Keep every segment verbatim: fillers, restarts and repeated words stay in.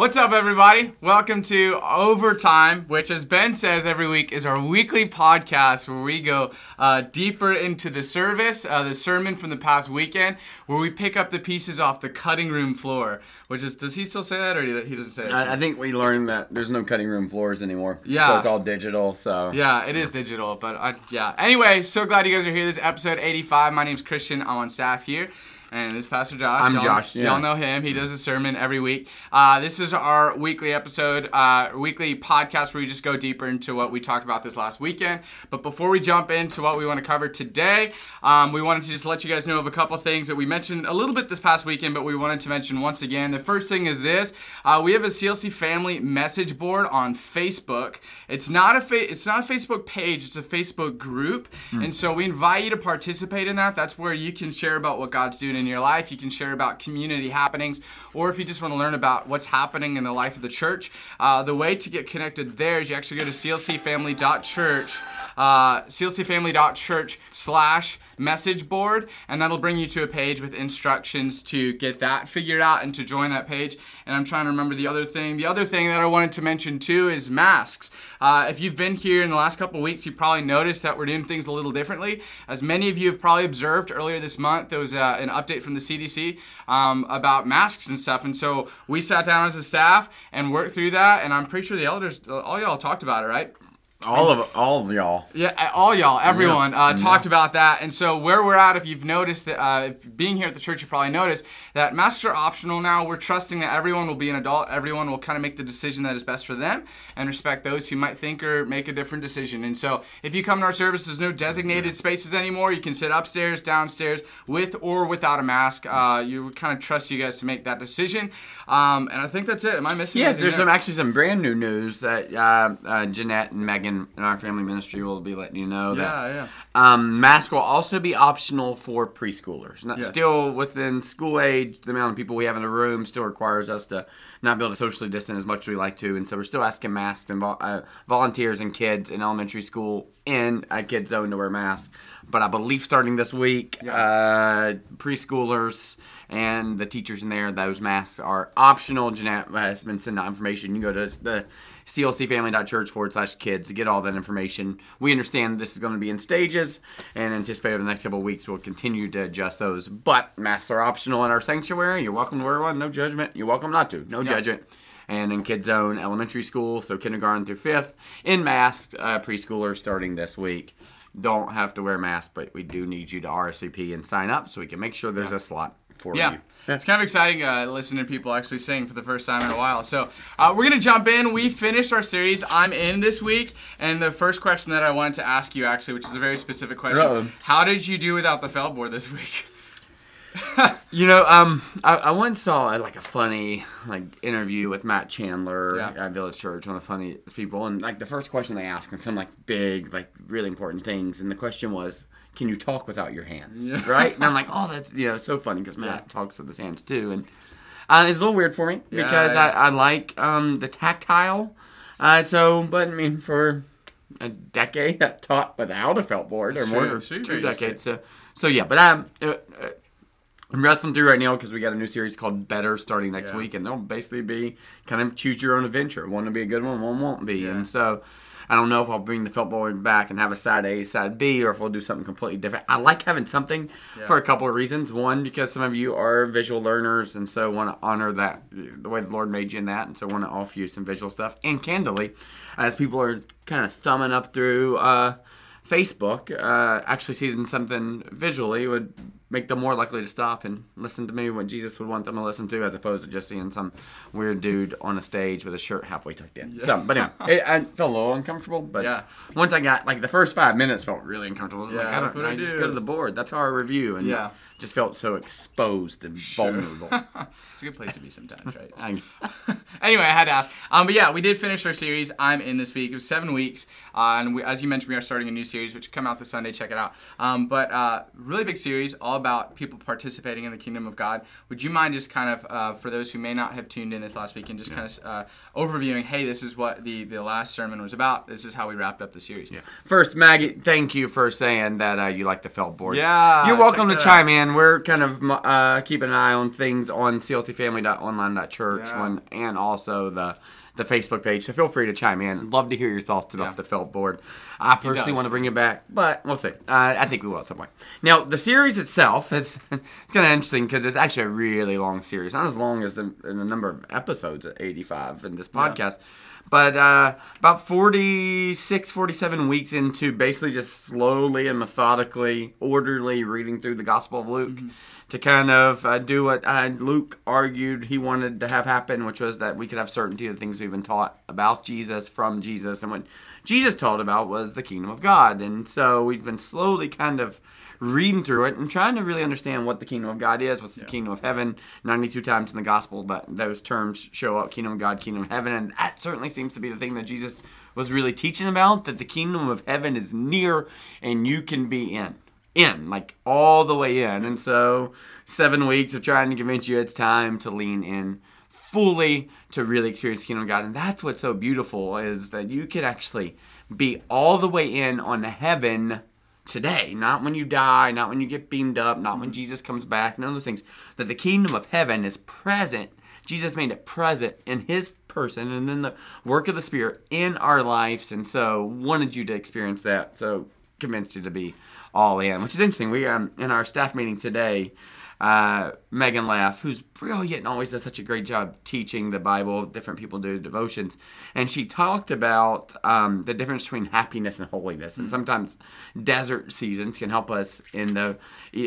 What's up, everybody? Welcome to Overtime, which, as Ben says every week, is our weekly podcast where we go uh, deeper into the service, uh, the sermon from the past weekend, where we pick up the pieces off the cutting room floor, which is, does he still say that, or he doesn't say it? I, I think we learned that there's no cutting room floors anymore, yeah. So it's all digital, so. Yeah, it is digital, but I, yeah. Anyway, so glad you guys are here. This is episode eighty-five. My name's Christian. I'm on staff here. And this is Pastor Josh. I'm y'all, Josh. Yeah. Y'all know him. He does a sermon every week. Uh, this is our weekly episode, uh, weekly podcast where we just go deeper into what we talked about this last weekend. But before we jump into what we want to cover today, um, we wanted to just let you guys know of a couple things that we mentioned a little bit this past weekend, but we wanted to mention once again. The first thing is this. Uh, we have a C L C family message board on Facebook. It's not a fa- It's not a Facebook page. It's a Facebook group. Mm. And so we invite you to participate in that. That's where you can share about what God's doing in your life. You can share about community happenings, or if you just want to learn about what's happening in the life of the church. Uh, the way to get connected there is you actually go to C L C family dot church, uh, C L C family dot church slash message board, and that'll bring you to a page with instructions to get that figured out and to join that page. And I'm trying to remember the other thing. The other thing that I wanted to mention too is masks. Uh, if you've been here in the last couple weeks, you probably noticed that we're doing things a little differently. As many of you have probably observed, earlier this month, there was uh, an update from the C D C um, about masks and stuff, and so we sat down as a staff and worked through that, and I'm pretty sure the elders, all y'all talked about it, right? All of all of y'all. Yeah, all y'all, everyone yeah. uh, talked yeah. about that. And so where we're at, if you've noticed, that uh, being here at the church, you probably noticed that masks are optional now. We're trusting that everyone will be an adult. Everyone will kind of make the decision that is best for them and respect those who might think or make a different decision. And so if you come to our service, there's no designated spaces anymore. You can sit upstairs, downstairs, with or without a mask. Uh, you kind of trust you guys to make that decision. Um, and I think that's it. Am I missing anything? Yeah, there's there? some actually some brand new news that uh, uh, Jeanette and Megan in our family ministry will be letting you know yeah, that yeah. Um, masks will also be optional for preschoolers. Not, yes. Still within school age, the amount of people we have in a room still requires us to not be able to socially distance as much as we like to, and so we're still asking masks and uh, volunteers and kids in elementary school in a kid's zone to wear masks. But I believe starting this week, yeah. uh, preschoolers and the teachers in there, those masks are optional. Jeanette has been sending out information. You can go to the C L C family dot church forward slash kids to get all that information. We understand this is going to be in stages and anticipate over the next couple of weeks we'll continue to adjust those. But masks are optional in our sanctuary. You're welcome to wear one. No judgment. You're welcome not to. No yeah. judgment. And in Kids Zone Elementary School, so kindergarten through fifth, in masks, uh, preschoolers starting this week. Don't have to wear masks, but we do need you to R S V P and sign up so we can make sure there's yeah. a slot for yeah. you. It's kind of exciting uh, listening to people actually sing for the first time in a while. So uh, we're going to jump in. We finished our series, I'm In, this week. And the first question that I wanted to ask you, actually, which is a very specific question. Uh-oh. How did you do without the felt board this week? You know, um, I, I once saw like a funny like interview with Matt Chandler yeah. at Village Church, one of the funniest people, and like the first question they asked, and some like big, like really important things, and the question was, "Can you talk without your hands?" Yeah. Right? And I'm like, "Oh, that's you know so funny because Matt yeah. talks with his hands too," and uh, it's a little weird for me yeah, because yeah. I, I like um, the tactile. Uh, so, but I mean, for a decade, I taught without a felt board, that's or true. more, or two true, decades. So, so yeah, but I'm. Uh, uh, I'm wrestling through right now because we got a new series called Better starting next yeah. week, and they'll basically be kind of choose your own adventure. One will be a good one, one won't be. Yeah. And so I don't know if I'll bring the felt board back and have a side A, side B, or if we'll do something completely different. I like having something yeah. for a couple of reasons. One, because some of you are visual learners, and so want to honor that the way the Lord made you in that, and so want to offer you some visual stuff. And candidly, as people are kind of thumbing up through uh, Facebook, uh, actually seeing something visually would make them more likely to stop and listen to me what Jesus would want them to listen to, as opposed to just seeing some weird dude on a stage with a shirt halfway tucked in. Yeah. So, but anyway, it, I felt a little uncomfortable, but yeah. once I got, like the first five minutes felt really uncomfortable. I was yeah, like, I don't know, I, I just do. go to the board. That's our review. And yeah. just felt so exposed and sure. vulnerable. It's a good place to be sometimes, right? So. Anyway, I had to ask. Um, but yeah, we did finish our series, I'm In, this week. It was seven weeks. Uh, and we, as you mentioned, we are starting a new series, which come out this Sunday. Check it out. Um, but uh, really big series, all about people participating in the kingdom of God. Would you mind just kind of, uh, for those who may not have tuned in this last week, and just yeah. kind of uh, overviewing, hey, this is what the, the last sermon was about. This is how we wrapped up the series. Yeah. First, Maggie, thank you for saying that uh, you like the felt board. Yeah. You're welcome to chime in. We're kind of uh, keeping an eye on things on c l c family dot online dot church yeah. one, and also the... the Facebook page, so feel free to chime in. Love to hear your thoughts about yeah. the felt board. I personally want to bring it back, but we'll see. Uh, I think we will at some point. Now, the series itself is it's kind of interesting because it's actually a really long series. Not as long as the, the number of episodes at eighty-five in this podcast, yeah. but uh, about forty-six, forty-seven weeks into basically just slowly and methodically, orderly reading through the Gospel of Luke mm-hmm. to kind of uh, do what uh, Luke argued he wanted to have happen, which was that we could have certainty of things we've been taught about Jesus from Jesus, and what Jesus taught about was the kingdom of God. And so we've been slowly kind of reading through it and trying to really understand what the kingdom of God is, what's yeah. the kingdom of heaven. ninety-two times in the gospel that those terms show up, kingdom of God, kingdom of heaven, and that certainly seems to be the thing that Jesus was really teaching about, that the kingdom of heaven is near and you can be in. In, like all the way in. And so seven weeks of trying to convince you it's time to lean in fully to really experience the kingdom of God. And that's what's so beautiful, is that you can actually be all the way in on heaven today. Not when you die, not when you get beamed up, not when Jesus comes back, none of those things. That the kingdom of heaven is present. Jesus made it present in his person and in the work of the Spirit in our lives. And so wanted you to experience that. So convinced you to be all in, which is interesting. We, um, in our staff meeting today, Uh, Megan Graff, who's brilliant and always does such a great job teaching the Bible, different people do devotions, and she talked about um, the difference between happiness and holiness, and mm-hmm. sometimes desert seasons can help us in the,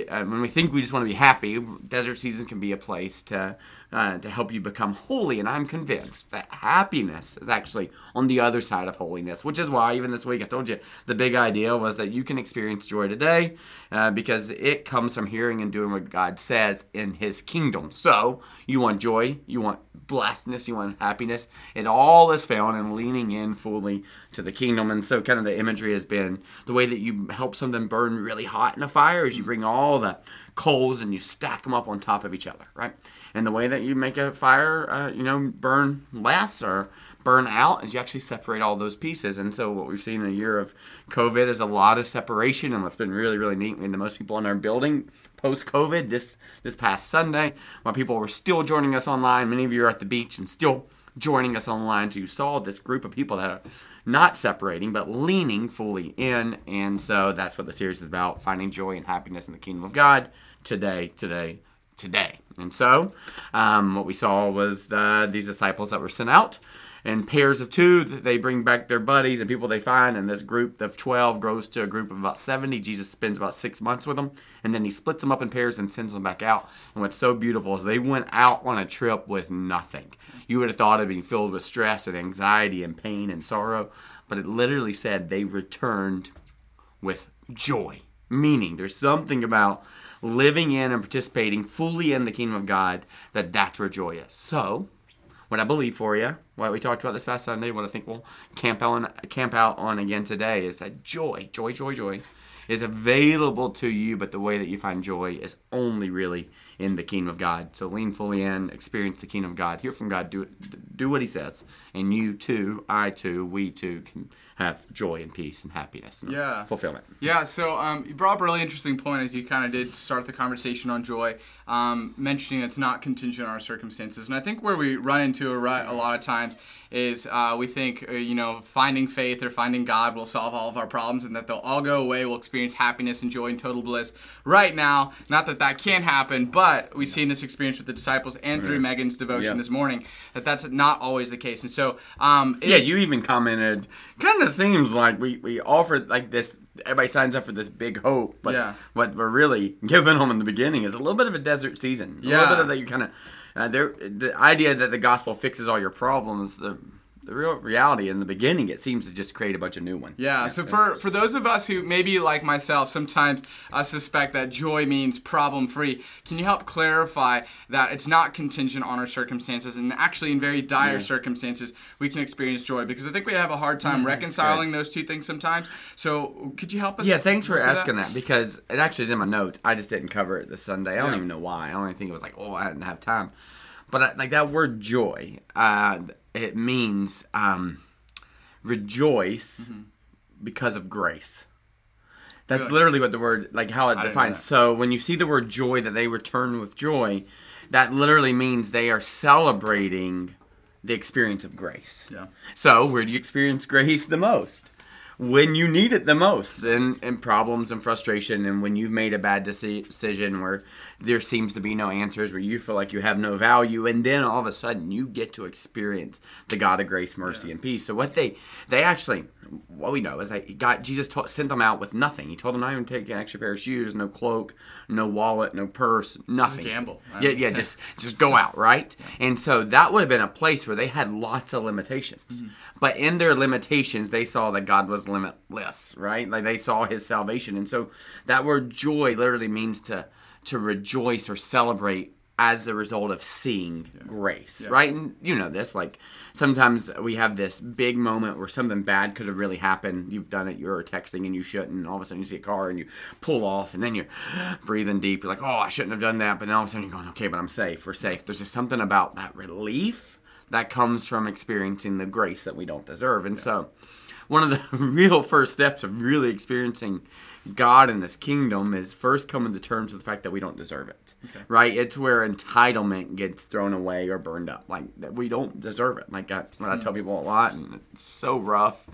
uh, when we think we just want to be happy, desert seasons can be a place to uh, to help you become holy, and I'm convinced that happiness is actually on the other side of holiness, which is why even this week I told you the big idea was that you can experience joy today uh, because it comes from hearing and doing what God says in his kingdom. So you want joy, you want blessedness, you want happiness. It all is found in leaning in fully to the kingdom. And so kind of the imagery has been the way that you help something burn really hot in a fire is you bring all the coals and you stack them up on top of each other, right? And the way that you make a fire, uh, you know, burn less or burn out is you actually separate all those pieces. And so what we've seen in a year of COVID is a lot of separation, and what's been really, really neat, I mean, the most people in our building post-COVID this, this past Sunday, while people were still joining us online, many of you are at the beach and still joining us online, so you saw this group of people that are not separating, but leaning fully in. And so that's what the series is about, finding joy and happiness in the kingdom of God today, today, today. And so um, what we saw was the, these disciples that were sent out in pairs of two. They bring back their buddies and people they find, and this group of twelve grows to a group of about seventy. Jesus spends about six months with them, and then he splits them up in pairs and sends them back out. And what's so beautiful is they went out on a trip with nothing. You would have thought of being filled with stress and anxiety and pain and sorrow, but it literally said they returned with joy. Meaning there's something about living in and participating fully in the kingdom of God that that's where joy is. So what I believe for you, what we talked about this past Sunday, what I think we'll camp out on, camp out on again today, is that joy, joy, joy, joy is available to you, but the way that you find joy is only really in the kingdom of God. So lean fully in, experience the kingdom of God, hear from God, do do what he says, and you too, I too, we too can have joy and peace and happiness and yeah. fulfillment. Yeah, so um, you brought up a really interesting point as you kind of did start the conversation on joy, um, mentioning it's not contingent on our circumstances. And I think where we run into a rut a lot of times is uh, we think, uh, you know, finding faith or finding God will solve all of our problems and that they'll all go away, we'll experience happiness and joy and total bliss right now. Not that that can't happen, but we've yeah. seen this experience with the disciples and through yeah. Megan's devotion yeah. this morning that that's not always the case. And so, um, yeah, you even commented, kind of seems like we, we offered like this, everybody signs up for this big hope, but yeah. what we're really giving them in the beginning is a little bit of a desert season, a yeah. little bit of that you kind of, Uh, there, the idea that the gospel fixes all your problems, the the real reality in the beginning, it seems to just create a bunch of new ones. Yeah, yeah. So for, for those of us who maybe, like myself, sometimes I suspect that joy means problem-free, can you help clarify that it's not contingent on our circumstances, and actually in very dire yeah. circumstances we can experience joy? Because I think we have a hard time yeah, reconciling those two things sometimes. So could you help us? Yeah, thanks for asking that? that because it actually is in my notes. I just didn't cover it this Sunday. I don't yeah. even know why. I only think it was like, oh, I didn't have time. But I, like that word joy, uh, it means um, rejoice mm-hmm. because of grace. That's Good. literally what the word, like how it I defines. So when you see the word joy, that they return with joy, that literally means they are celebrating the experience of grace. Yeah. So where do you experience grace the most? When you need it the most, and, and problems and frustration, and when you've made a bad deci- decision where there seems to be no answers, where you feel like you have no value, and then all of a sudden you get to experience the God of grace, mercy, yeah. and peace. So what they they actually, what we know is that God, Jesus taught, sent them out with nothing. He told them not even to take an extra pair of shoes, no cloak, no wallet, no purse, nothing. Just gamble. Yeah, yeah, just just go out, right? Yeah. And so that would have been a place where they had lots of limitations. Mm-hmm. But in their limitations, they saw that God was limitless, right? Like they saw his salvation. And so that word joy literally means to to rejoice or celebrate as the result of seeing yeah. grace, yeah. right? And you know this, like sometimes we have this big moment where something bad could have really happened. You've done it, you're texting and you shouldn't, and all of a sudden you see a car and you pull off, and then you're breathing deep. You're like, oh, I shouldn't have done that. But then all of a sudden you're going, okay, but I'm safe, we're safe. There's just something about that relief that comes from experiencing the grace that we don't deserve. And yeah. so one of the real first steps of really experiencing God and his kingdom is first coming to terms with the fact that we don't deserve it, okay. right? It's where entitlement gets thrown away or burned up. Like, we don't deserve it. Like, I, when I tell people a lot, and it's so rough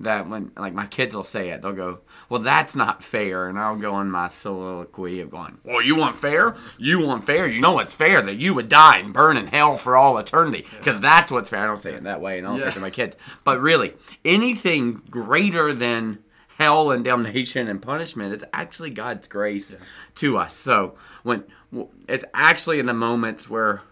that when, like, my kids will say it, they'll go, well, that's not fair. And I'll go on my soliloquy of going, well, you want fair? You want fair? You know it's fair that you would die and burn in hell for all eternity, because that's what's fair. I don't say it that way, and I don't yeah. say it to my kids. But really, anything greater than hell and damnation and punishment, it's actually God's grace yeah. to us. So when it's actually in the moments where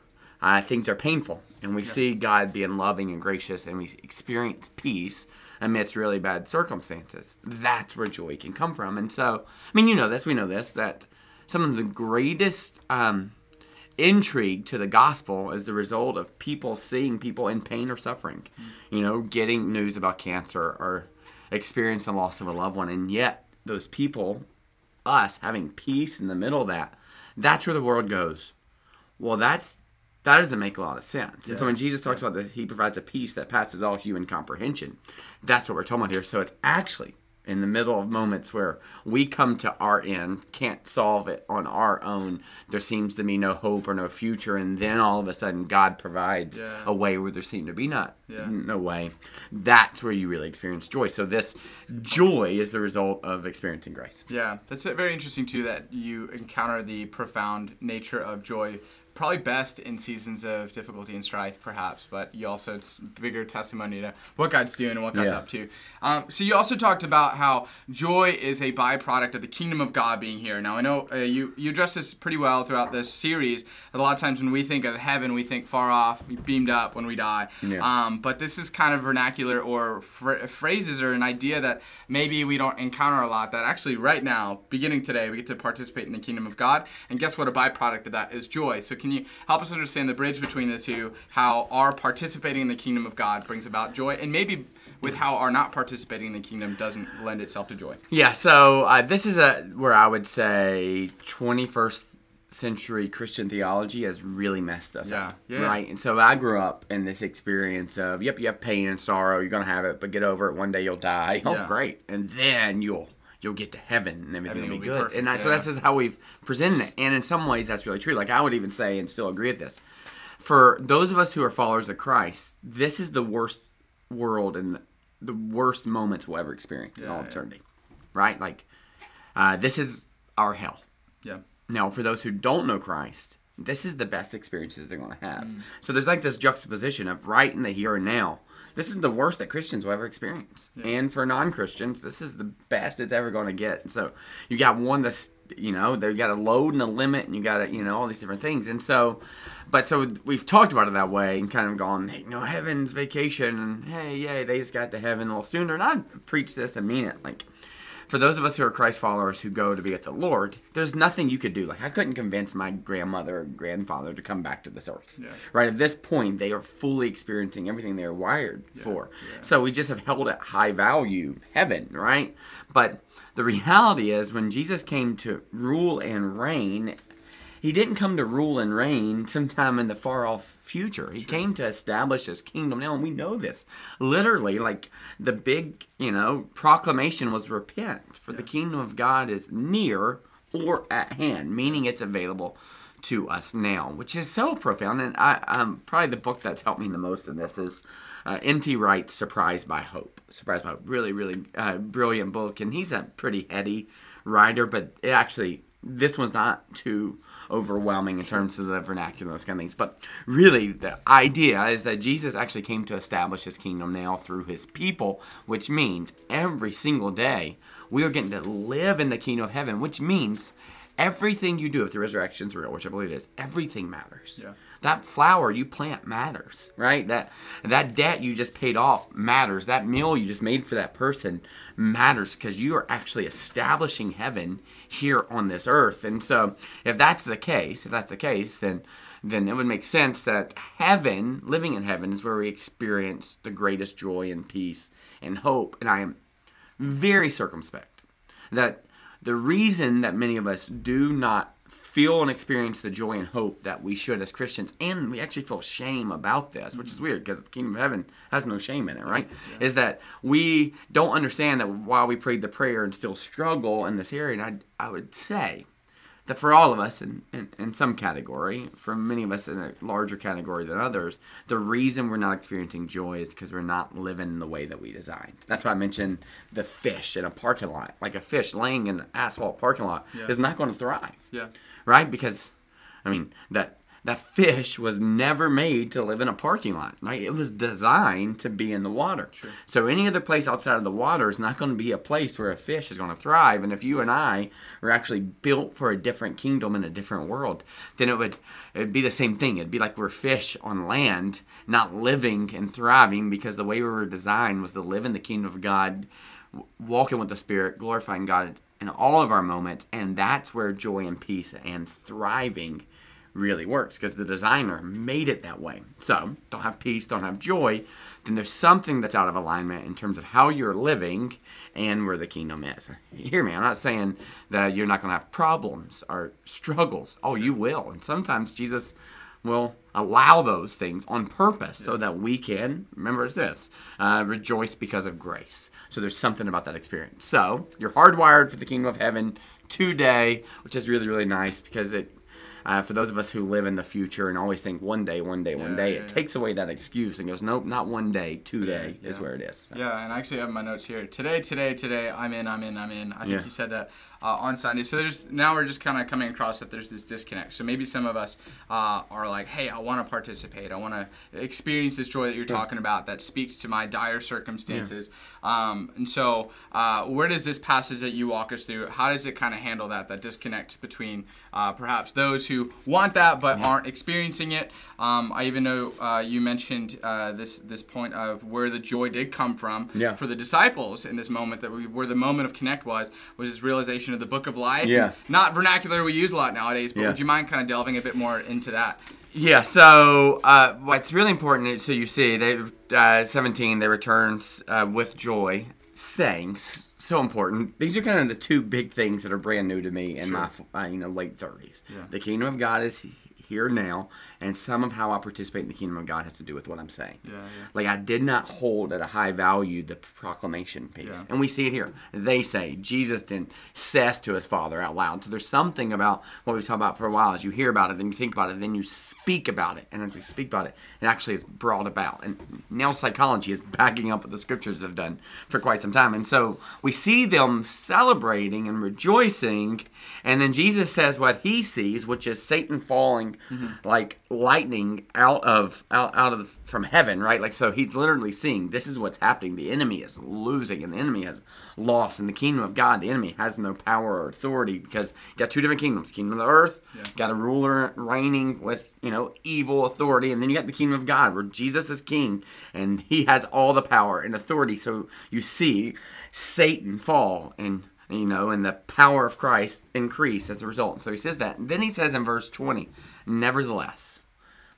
uh, things are painful, and we yeah. see God being loving and gracious, and we experience peace amidst really bad circumstances, that's where joy can come from. And so, I mean, you know this, we know this, that some of the greatest um, intrigue to the gospel is the result of people seeing people in pain or suffering. Mm-hmm. You know, getting news about cancer or experience the loss of a loved one, and yet those people, us, having peace in the middle of that, that's where the world goes, well, that's that doesn't make a lot of sense. Yeah. And so when Jesus talks about that he provides a peace that passes all human comprehension, that's what we're talking about here. So it's actually in the middle of moments where we come to our end, can't solve it on our own, there seems to be no hope or no future, and then all of a sudden God provides yeah. a way where there seemed to be not yeah. no way. That's where you really experience joy. So this joy is the result of experiencing grace. Yeah, that's very interesting too, that you encounter the profound nature of joy probably best in seasons of difficulty and strife, perhaps, but you also, it's bigger testimony to what God's doing and what God's yeah. up to. Um, so you also talked about how joy is a byproduct of the kingdom of God being here. Now, I know uh, you, you address this pretty well throughout this series. A lot of times when we think of heaven, we think far off, beamed up when we die. Yeah. Um, but this is kind of vernacular or fr- phrases or an idea that maybe we don't encounter a lot, that actually right now, beginning today, we get to participate in the kingdom of God. And guess what? A byproduct of that is joy. So can you help us understand the bridge between the two, how our participating in the kingdom of God brings about joy, and maybe with how our not participating in the kingdom doesn't lend itself to joy? Yeah, so uh, this is a where I would say twenty-first century Christian theology has really messed us yeah. up, yeah. right? And so I grew up in this experience of, yep, you have pain and sorrow, you're going to have it, but get over it, one day you'll die. Oh, yeah. great. And then you'll... you'll get to heaven and everything, everything will be, be good. Perfect. And I, yeah. so that's just how we've presented it. And in some ways, that's really true. Like I would even say, and still agree with this, for those of us who are followers of Christ, this is the worst world and the worst moments we'll ever experience yeah, in all eternity, yeah. right? Like uh, this is our hell. Yeah. Now, for those who don't know Christ, this is the best experiences they're going to have. Mm. So there's like this juxtaposition of right in the here and now. This is the worst that Christians will ever experience. Yeah. And for non-Christians, this is the best it's ever going to get. So you got one that's, you know, you got a load and a limit and you got, you know, all these different things. And so, but so we've talked about it that way and kind of gone, hey, you know, heaven's vacation and hey, yay, they just got to heaven a little sooner. And I preach this and mean it. Like, for those of us who are Christ followers who go to be with the Lord, there's nothing you could do. Like, I couldn't convince my grandmother or grandfather to come back to this earth. Yeah. Right? At this point, they are fully experiencing everything they are wired yeah. for. Yeah. So we just have held at high value heaven, right? But the reality is when Jesus came to rule and reign, he didn't come to rule and reign sometime in the far-off future. He came to establish his kingdom now, and we know this. Literally, like, the big, you know, proclamation was repent, for yeah. the kingdom of God is near or at hand, meaning it's available to us now, which is so profound. And I, um, probably the book that's helped me the most in this is uh, N T Wright's Surprised by Hope. Surprised by Hope, really, really uh, brilliant book, and he's a pretty heady writer, but it actually... This one's not too overwhelming in terms of the vernacular, those kind of things. But really, the idea is that Jesus actually came to establish his kingdom now through his people, which means every single day we are getting to live in the kingdom of heaven, which means everything you do, if the resurrection's real, which I believe it is, everything matters. Yeah. That flower you plant matters, right? That that debt you just paid off matters. That meal you just made for that person matters because you are actually establishing heaven here on this earth. And so if that's the case, if that's the case, then then it would make sense that heaven, living in heaven, is where we experience the greatest joy and peace and hope. And I am very circumspect that the reason that many of us do not feel and experience the joy and hope that we should as Christians, and we actually feel shame about this, which is weird because the kingdom of heaven has no shame in it, right? Yeah. Is that we don't understand that while we prayed the prayer and still struggle in this area, and I, I would say that for all of us in, in, in some category, for many of us in a larger category than others, the reason we're not experiencing joy is because we're not living the way that we designed. That's why I mentioned the fish in a parking lot. Like a fish laying in an asphalt parking lot yeah. is not going to thrive. Yeah. Right? Because, I mean, that that fish was never made to live in a parking lot. Right? It was designed to be in the water. Sure. So any other place outside of the water is not going to be a place where a fish is going to thrive. And if you and I were actually built for a different kingdom in a different world, then it would it'd be the same thing. It'd be like we're fish on land, not living and thriving because the way we were designed was to live in the kingdom of God, walking with the Spirit, glorifying God in all of our moments. And that's where joy and peace and thriving really works because the designer made it that way. So don't have peace, don't have joy, then there's something that's out of alignment in terms of how you're living and where the kingdom is. You hear me? I'm not saying that you're not going to have problems or struggles. Oh, you will. And sometimes Jesus will allow those things on purpose so that we can, remember this, uh, rejoice because of grace. So there's something about that experience. So you're hardwired for the kingdom of heaven today, which is really, really nice because it Uh, for those of us who live in the future and always think one day, one day, yeah, one day, yeah, it yeah. takes away that excuse and goes, nope, not one day, today yeah, is yeah. where it is. So. Yeah, and I actually have my notes here. Today, today, today, I'm in, I'm in, I'm in. I think yeah. you said that uh, on Sunday. So there's now we're just kind of coming across that there's this disconnect. So maybe some of us uh, are like, hey, I want to participate. I want to experience this joy that you're yeah. talking about that speaks to my dire circumstances. Yeah. Um, and so uh, where does this passage that you walk us through, how does it kind of handle that, that disconnect between uh, perhaps those who who want that but yeah. aren't experiencing it. Um, I even know uh, you mentioned uh, this this point of where the joy did come from yeah. for the disciples in this moment, that we, where the moment of connect was, was this realization of the book of life. Yeah. Not vernacular we use a lot nowadays, but yeah. would you mind kind of delving a bit more into that? Yeah, so uh, what's really important, so you see, they uh, seventeen, they returned uh, with joy, saying, so important. These are kind of the two big things that are brand new to me in sure. my uh, you know late thirties. Yeah. The kingdom of God is here now, and some of how I participate in the kingdom of God has to do with what I'm saying. Yeah, yeah. Like I did not hold at a high value the proclamation piece. Yeah. And we see it here. They say, Jesus then says to his Father out loud. So there's something about what we talk about for a while is you hear about it, then you think about it, then you speak about it. And as we speak about it, it actually is brought about. And now psychology is backing up what the scriptures have done for quite some time. And so we see them celebrating and rejoicing, and then Jesus says what he sees, which is Satan falling mm-hmm. like lightning out of out, out of the, from heaven, right? Like, so he's literally seeing this is what's happening. The enemy is losing, and the enemy has lost. In the kingdom of God, the enemy has no power or authority, because you got two different kingdoms: kingdom of the earth, yeah. got a ruler reigning with, you know, evil authority, and then you got the kingdom of God where Jesus is king and he has all the power and authority. So you see Satan fall, and you know, and the power of Christ increase as a result. So he says that. And then he says in verse twenty, nevertheless,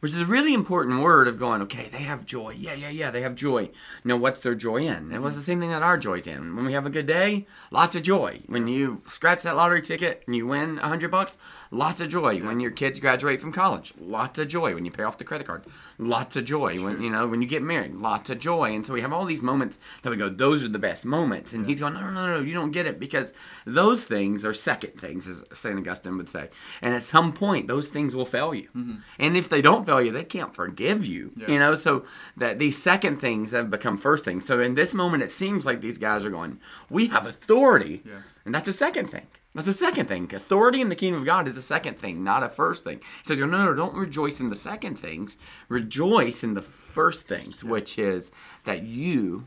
which is a really important word of going, okay, they have joy. Yeah, yeah, yeah, they have joy. Now, what's their joy in? It was the same thing that our joy's in. When we have a good day, lots of joy. When you scratch that lottery ticket and you win a hundred bucks, lots of joy. When your kids graduate from college, lots of joy. When you pay off the credit card, lots of joy. When, you know, when you get married, lots of joy. And so we have all these moments that we go, those are the best moments. And he's going, no, no, no, no, you don't get it, because those things are second things, as Saint Augustine would say. And at some point, those things will fail you. Mm-hmm. And if they don't fail you, they can't forgive you, yeah. you know, so that these second things have become first things. So in this moment, it seems like these guys are going, we have authority, yeah. and that's a second thing. That's a second thing. Authority in the kingdom of God is a second thing, not a first thing. He says, no, no, no, don't rejoice in the second things. Rejoice in the first things, yeah. which is that you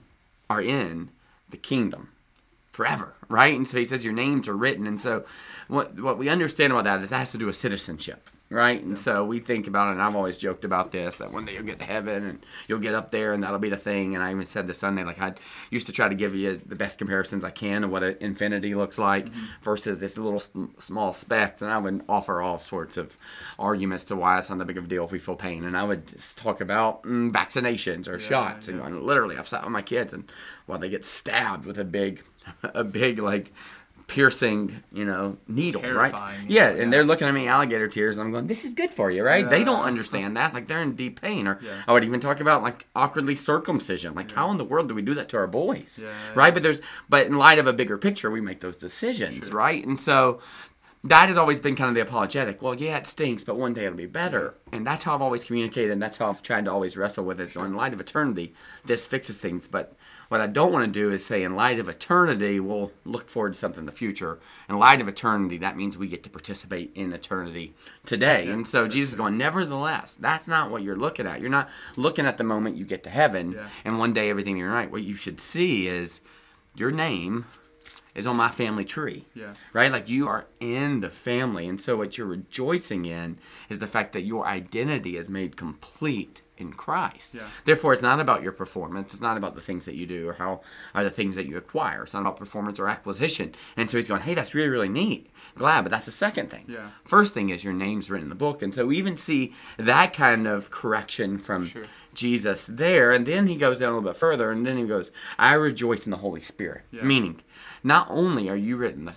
are in the kingdom forever, right? And so he says your names are written. And so what, what we understand about that is that has to do with citizenship. Right? And yeah. so we think about it, and I've always joked about this, that one day you'll get to heaven and you'll get up there and that'll be the thing. And I even said this Sunday, like I used to try to give you the best comparisons I can of what an infinity looks like mm-hmm. versus this little small specks. And I would offer all sorts of arguments to why it's not that big of a deal if we feel pain. And I would just talk about mm, vaccinations or yeah, shots. Yeah. And going, literally, I've sat with my kids and while well, they get stabbed with a big, a big like, piercing, you know, needle, terrifying, right? Yeah, yeah, and they're looking at me alligator tears, and I'm going, this is good for you, right? Yeah. They don't understand that. Like, they're in deep pain. Or yeah. I would even talk about, like, awkwardly circumcision. Like, yeah. how in the world do we do that to our boys, yeah, right? Yeah. But there's, but in light of a bigger picture, we make those decisions, sure. right? And so that has always been kind of the apologetic. Well, yeah, it stinks, but one day it'll be better. And that's how I've always communicated, and that's how I've tried to always wrestle with it. So in light of eternity, this fixes things. But what I don't want to do is say, in light of eternity, we'll look forward to something in the future. In light of eternity, that means we get to participate in eternity today. Okay. And so, so Jesus is going, nevertheless, that's not what you're looking at. You're not looking at the moment you get to heaven, yeah. and one day everything you're right. What you should see is your name is on my family tree, yeah. right? Like, you are in the family. And so what you're rejoicing in is the fact that your identity is made complete in Christ. Yeah. Therefore, it's not about your performance. It's not about the things that you do or how are the things that you acquire. It's not about performance or acquisition. And so he's going, hey, that's really, really neat. Glad, but that's the second thing. Yeah. First thing is your name's written in the book. And so we even see that kind of correction from sure. Jesus there. And then he goes down a little bit further, and then he goes, I rejoice in the Holy Spirit. Yeah. Meaning, not only are you written, the,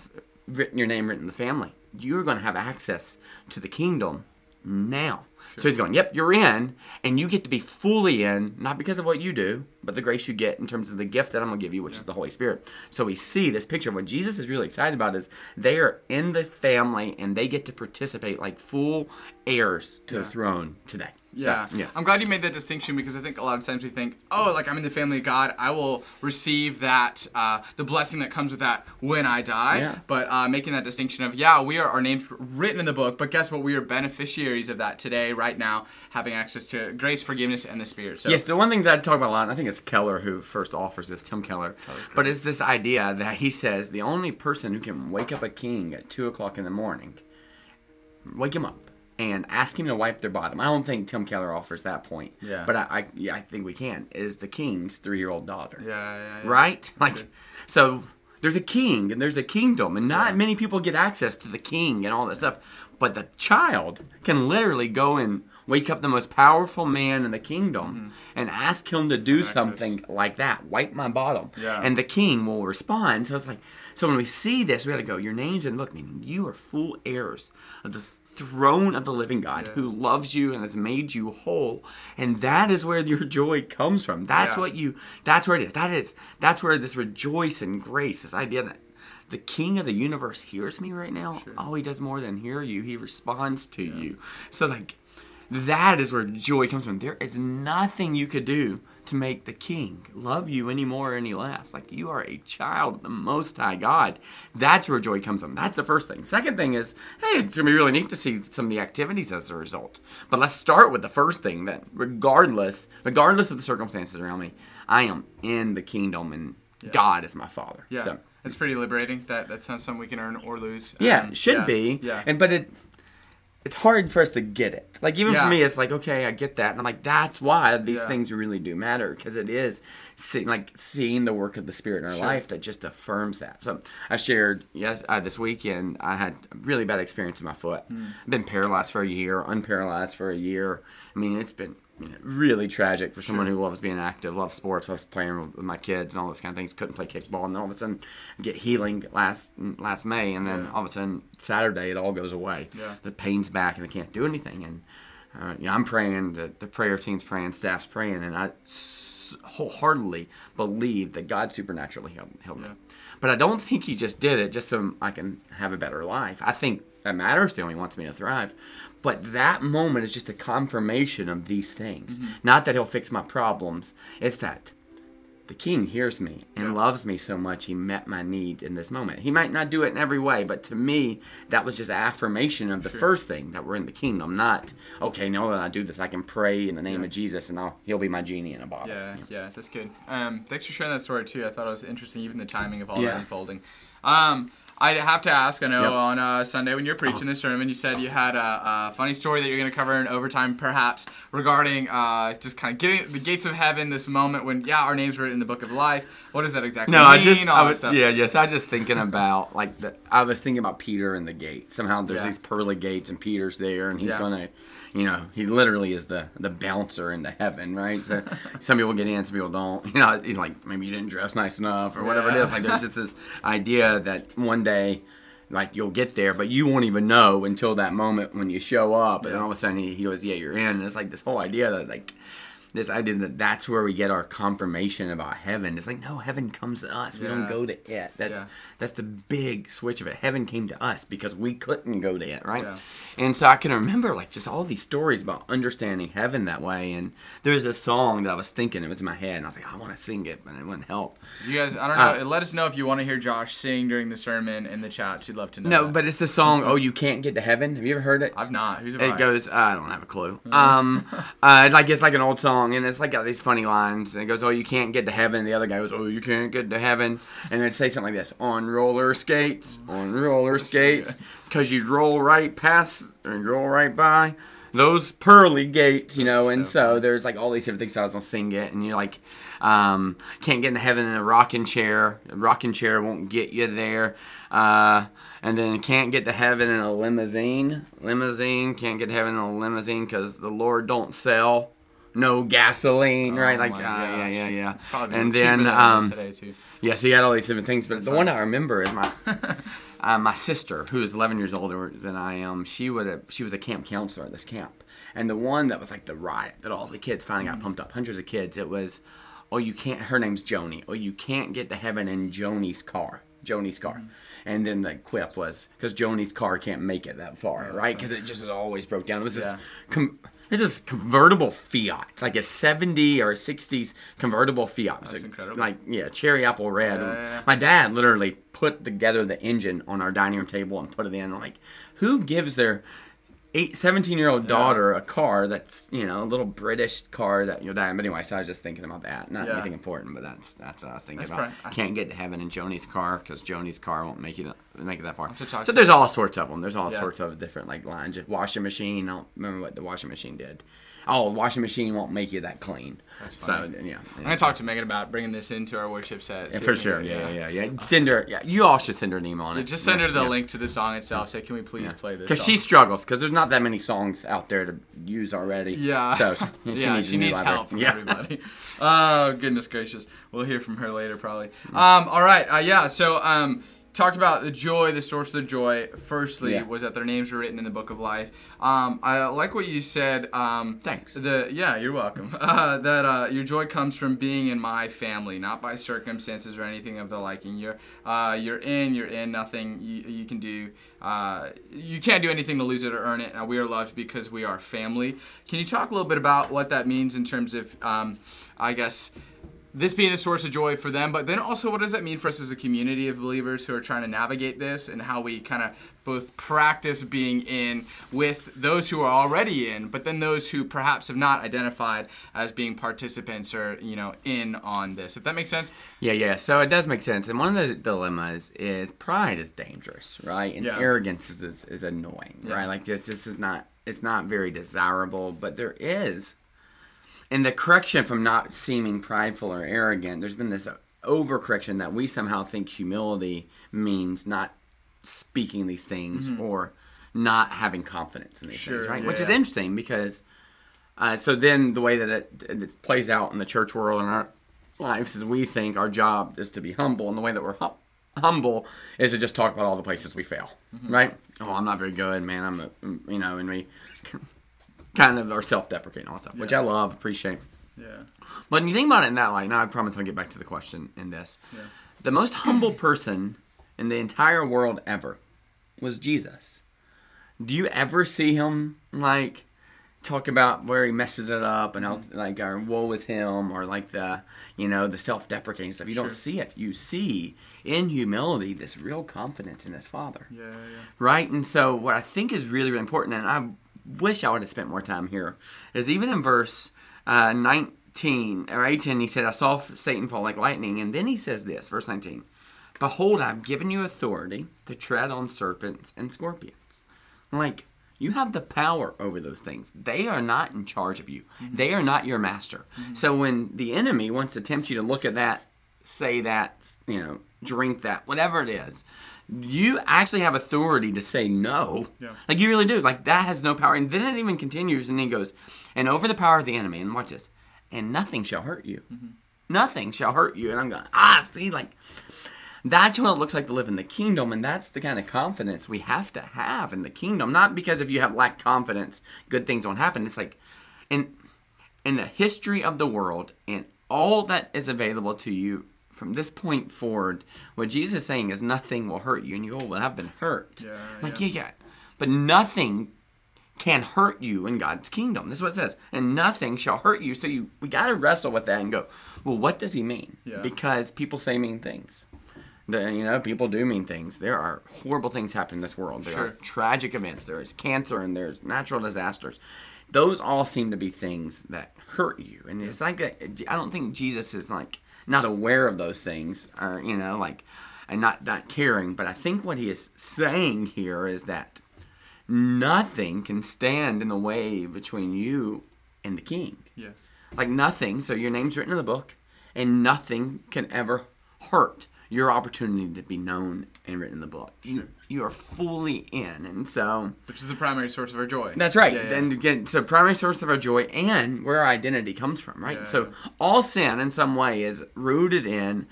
written your name written in the family, you're going to have access to the kingdom now. Sure. So he's going, yep, you're in, and you get to be fully in, not because of what you do, but the grace you get in terms of the gift that I'm going to give you, which yeah. is the Holy Spirit. So we see this picture of what Jesus is really excited about is they are in the family, and they get to participate like full heirs to yeah. the throne today. Yeah. So, yeah, I'm glad you made that distinction, because I think a lot of times we think, oh, like, I'm in the family of God, I will receive that, uh, the blessing that comes with that when I die. Yeah. But uh, making that distinction of, yeah, we are, our names written in the book, but guess what? We are beneficiaries of that today, right now, having access to grace, forgiveness, and the Spirit. So. Yes, the one thing that I talk about a lot, and I think it's Keller who first offers this, Tim Keller, but it's this idea that he says the only person who can wake up a king at two o'clock in the morning, wake him up and ask him to wipe their bottom. I don't think Tim Keller offers that point, yeah. but I I, yeah, I think we can, is the king's three-year-old daughter. Yeah, yeah, yeah. Right? Like, okay. So there's a king, and there's a kingdom, and not yeah. many people get access to the king and all that yeah. stuff. But the child can literally go and wake up the most powerful man in the kingdom mm-hmm. and ask him to do Access. something like that. Wipe my bottom. Yeah. And the king will respond. So it's like, so when we see this, we got to go, your name's in the book, meaning you are full heirs of the throne of the living God yeah. who loves you and has made you whole. And that is where your joy comes from. That's yeah. what you, that's where it is. That is, that's where this rejoice and grace, this idea that the king of the universe hears me right now. Sure. Oh, he does more than hear you. He responds to yeah. you. So, like, That is where joy comes from. There is nothing you could do to make the King love you any more or any less. Like, you are a child of the Most High God. That's where joy comes from. That's the first thing. Second thing is, hey, it's going to be really neat to see some of the activities as a result. But let's start with the first thing, that regardless, regardless of the circumstances around me, I am in the kingdom, and yeah. God is my Father. Yeah, so, that's pretty liberating. That That's not something we can earn or lose. Yeah, um, it should yeah, be. Yeah. And But it... It's hard for us to get it. Like, even yeah. for me, it's like, okay, I get that. And I'm like, that's why these yeah. things really do matter, because it is see, like seeing the work of the Spirit in our sure. life that just affirms that. So I shared yes uh, this weekend, I had a really bad experience with my foot. Mm. I've been paralyzed for a year, unparalyzed for a year. I mean, it's been you know, really tragic for someone sure. who loves being active, loves sports. I was playing with my kids and all those kind of things. Couldn't play kickball. And then all of a sudden, I get healing last last May. And then yeah. all of a sudden, Saturday, it all goes away. Yeah. The pain's back and they can't do anything. And uh, you know, I'm praying, the, the prayer team's praying, staff's praying. And I s- wholeheartedly believe that God supernaturally healed, healed yeah. me. But I don't think he just did it just so I can have a better life. I think that matters to him. He wants me to thrive. But that moment is just a confirmation of these things. Mm-hmm. Not that he'll fix my problems. It's that the King hears me and yeah. loves me so much he met my needs in this moment. He might not do it in every way, but to me, that was just an affirmation of the sure. first thing, that we're in the kingdom. Not, okay, now that I do this, I can pray in the name yeah. of Jesus and I'll, he'll be my genie in a bottle. Yeah, yeah, yeah, that's good. Um, thanks for sharing that story, too. I thought it was interesting, even the timing of all yeah. that unfolding. Um I have to ask, I know yep. on uh, Sunday when you were preaching oh. this sermon, you said you had a, a funny story that you're going to cover in overtime, perhaps, regarding uh, just kind of getting the gates of heaven, this moment when, yeah, our names were in the book of life. What does that exactly no, mean? I just, all I was, that stuff. Yeah, yes, I was just thinking about, like, the, I was thinking about Peter and the gate. Somehow there's yeah. these pearly gates and Peter's there, and he's yeah. going to... You know, he literally is the, the bouncer into heaven, right? So some people get in, some people don't. You know, like, maybe you didn't dress nice enough or whatever yeah. it is. Like, there's just this idea that one day, like, you'll get there, but you won't even know until that moment when you show up. And all of a sudden he, he goes, yeah, you're in. And it's like this whole idea that, like, this idea that that's where we get our confirmation about heaven. It's like, no, heaven comes to us. We yeah. don't go to it. That's yeah. that's the big switch of it. Heaven came to us because we couldn't go to it, right? Yeah. And so I can remember, like, just all these stories about understanding heaven that way. And there's a song that I was thinking, it was in my head, and I was like, I want to sing it, but it wouldn't help. You guys, I don't know. Uh, let us know if you want to hear Josh sing during the sermon in the chat. We'd love to know. No, that. But it's the song, Oh, You Can't Get to Heaven. Have you ever heard it? I've not. Who's it? It goes, uh, I don't have a clue. Um, uh, like it's like an old song. And it's like got these funny lines, and it goes, oh, you can't get to heaven. And the other guy goes, oh, you can't get to heaven. And they'd say something like this, on roller skates, on roller skates, because you'd roll right past and roll right by those pearly gates, you know. That's and so, so there's like all these different things. So I was gonna sing it, and you're like, um, can't get into heaven in a rocking chair, a rocking chair won't get you there. Uh, and then can't get to heaven in a limousine, limousine, can't get to heaven in a limousine because the Lord don't sell. No gasoline, oh, right? Like, uh, yeah, yeah, yeah. Probably and then, um, too. yeah, so you had all these different things. But That's the one I remember is my uh, my sister, who is eleven years older than I am. She would have, she was a camp counselor at this camp, and the one that was like the riot that all the kids finally got mm-hmm. pumped up, hundreds of kids. It was, oh, you can't. Her name's Joni. Oh, you can't get to heaven in Joni's car. Joni's car. Mm-hmm. And then the quip was because Joni's car can't make it that far, yeah, right? Because so. It just was always broke down. It was yeah. this. Com- This is convertible Fiat. It's like a seventy or a sixties convertible Fiat. That's like, incredible. Like, yeah, cherry apple red. Yeah, yeah, yeah. My dad literally put together the engine on our dining room table and put it in. I'm like, who gives their eight, seventeen-year-old daughter yeah. a car that's, you know, a little British car that you'll die in? But anyway, so I was just thinking about that. Not yeah. anything important, but that's that's what I was thinking that's about. Probably, Can't get to heaven in Joni's car because Joni's car won't make it, make it that far. So there's you. all sorts of them. There's all yeah. sorts of different, like, lines. Washing machine. I don't remember what the washing machine did. Oh, washing machine won't make you that clean. That's funny. So, yeah. I'm going to talk to Megan about bringing this into our worship set. Yeah, for sure. Yeah, yeah, yeah. yeah. Send her. Yeah, you all should send her an email on it. Yeah, just send yeah, her the yeah. link to the song itself. Say, can we please yeah. play this Because she struggles, because there's not that many songs out there to use already. Yeah. So she, yeah, needs, she needs help from yeah. everybody. Oh, goodness gracious. We'll hear from her later, probably. Um. All right. Uh, yeah, so... um. talked about the joy, the source of the joy, firstly, yeah. was that their names were written in the book of life. Um, I like what you said. Um, Thanks. The, yeah, you're welcome. Uh, that uh, your joy comes from being in my family, not by circumstances or anything of the liking. You're, uh, you're in, you're in, nothing you, you can do. Uh, you can't do anything to lose it or earn it. Uh, we are loved because we are family. Can you talk a little bit about what that means in terms of, um, I guess, this being a source of joy for them, but then also what does that mean for us as a community of believers who are trying to navigate this, and how we kind of both practice being in with those who are already in, but then those who perhaps have not identified as being participants or, you know, in on this, if that makes sense? Yeah, yeah. So it does make sense. And one of those dilemmas is pride is dangerous, right? And yeah. arrogance is, is, is annoying, yeah. right? Like this, this is not, it's not very desirable, but there is. And the correction from not seeming prideful or arrogant, there's been this overcorrection that we somehow think humility means not speaking these things mm-hmm. or not having confidence in these sure, things, right? Yeah. Which is interesting because, uh, so then the way that it, it plays out in the church world and our lives is we think our job is to be humble, and the way that we're hum- humble is to just talk about all the places we fail, mm-hmm. right? Oh, I'm not very good, man. I'm a, you know, and we... kind of our self-deprecating all stuff, yeah. which I love, appreciate. Yeah. But when you think about it in that light, now I promise I'll get back to the question in this. Yeah. The most humble person in the entire world ever was Jesus. Do you ever see him, like, talk about where he messes it up and, how, like, our woe is him or, like, the, you know, the self-deprecating stuff? You sure. don't see it. You see in humility this real confidence in his Father. Yeah, yeah. Right? And so what I think is really, really important, and I wish I would have spent more time here, is even in verse uh, nineteen or eighteen, he said, I saw Satan fall like lightning. And then he says this, verse nineteen, behold, I've given you authority to tread on serpents and scorpions. Like, you have the power over those things. They are not in charge of you. Mm-hmm. They are not your master. Mm-hmm. So when the enemy wants to tempt you to look at that, say that, you know, drink that, whatever it is, you actually have authority to say no. Yeah. Like, you really do. Like, that has no power. And then it even continues, and he goes, and over the power of the enemy, and watch this, and nothing shall hurt you. Mm-hmm. Nothing shall hurt you. And I'm going, ah, see, like, that's what it looks like to live in the kingdom, and that's the kind of confidence we have to have in the kingdom. Not because if you have lack confidence, good things won't happen. It's like, in, in the history of the world, and all that is available to you, from this point forward, what Jesus is saying is nothing will hurt you. And you go, well, I've been hurt. Yeah, like, yeah. yeah, yeah. But nothing can hurt you in God's kingdom. This is what it says. And nothing shall hurt you. So you we got to wrestle with that and go, well, what does he mean? Yeah. Because people say mean things. The, you know, people do mean things. There are horrible things happening in this world. There sure. are tragic events. There is cancer and there's natural disasters. Those all seem to be things that hurt you. And it's like, a, I don't think Jesus is like, not aware of those things, or, you know, like, and not, not caring. But I think what he is saying here is that nothing can stand in the way between you and the king. Yeah. Like nothing. So your name's written in the book, and nothing can ever hurt your opportunity to be known and written in the book. You you are fully in, and so... Which is the primary source of our joy. That's right. Yeah, yeah. And again, so primary source of our joy and where our identity comes from, right? Yeah, so yeah. all sin in some way is rooted in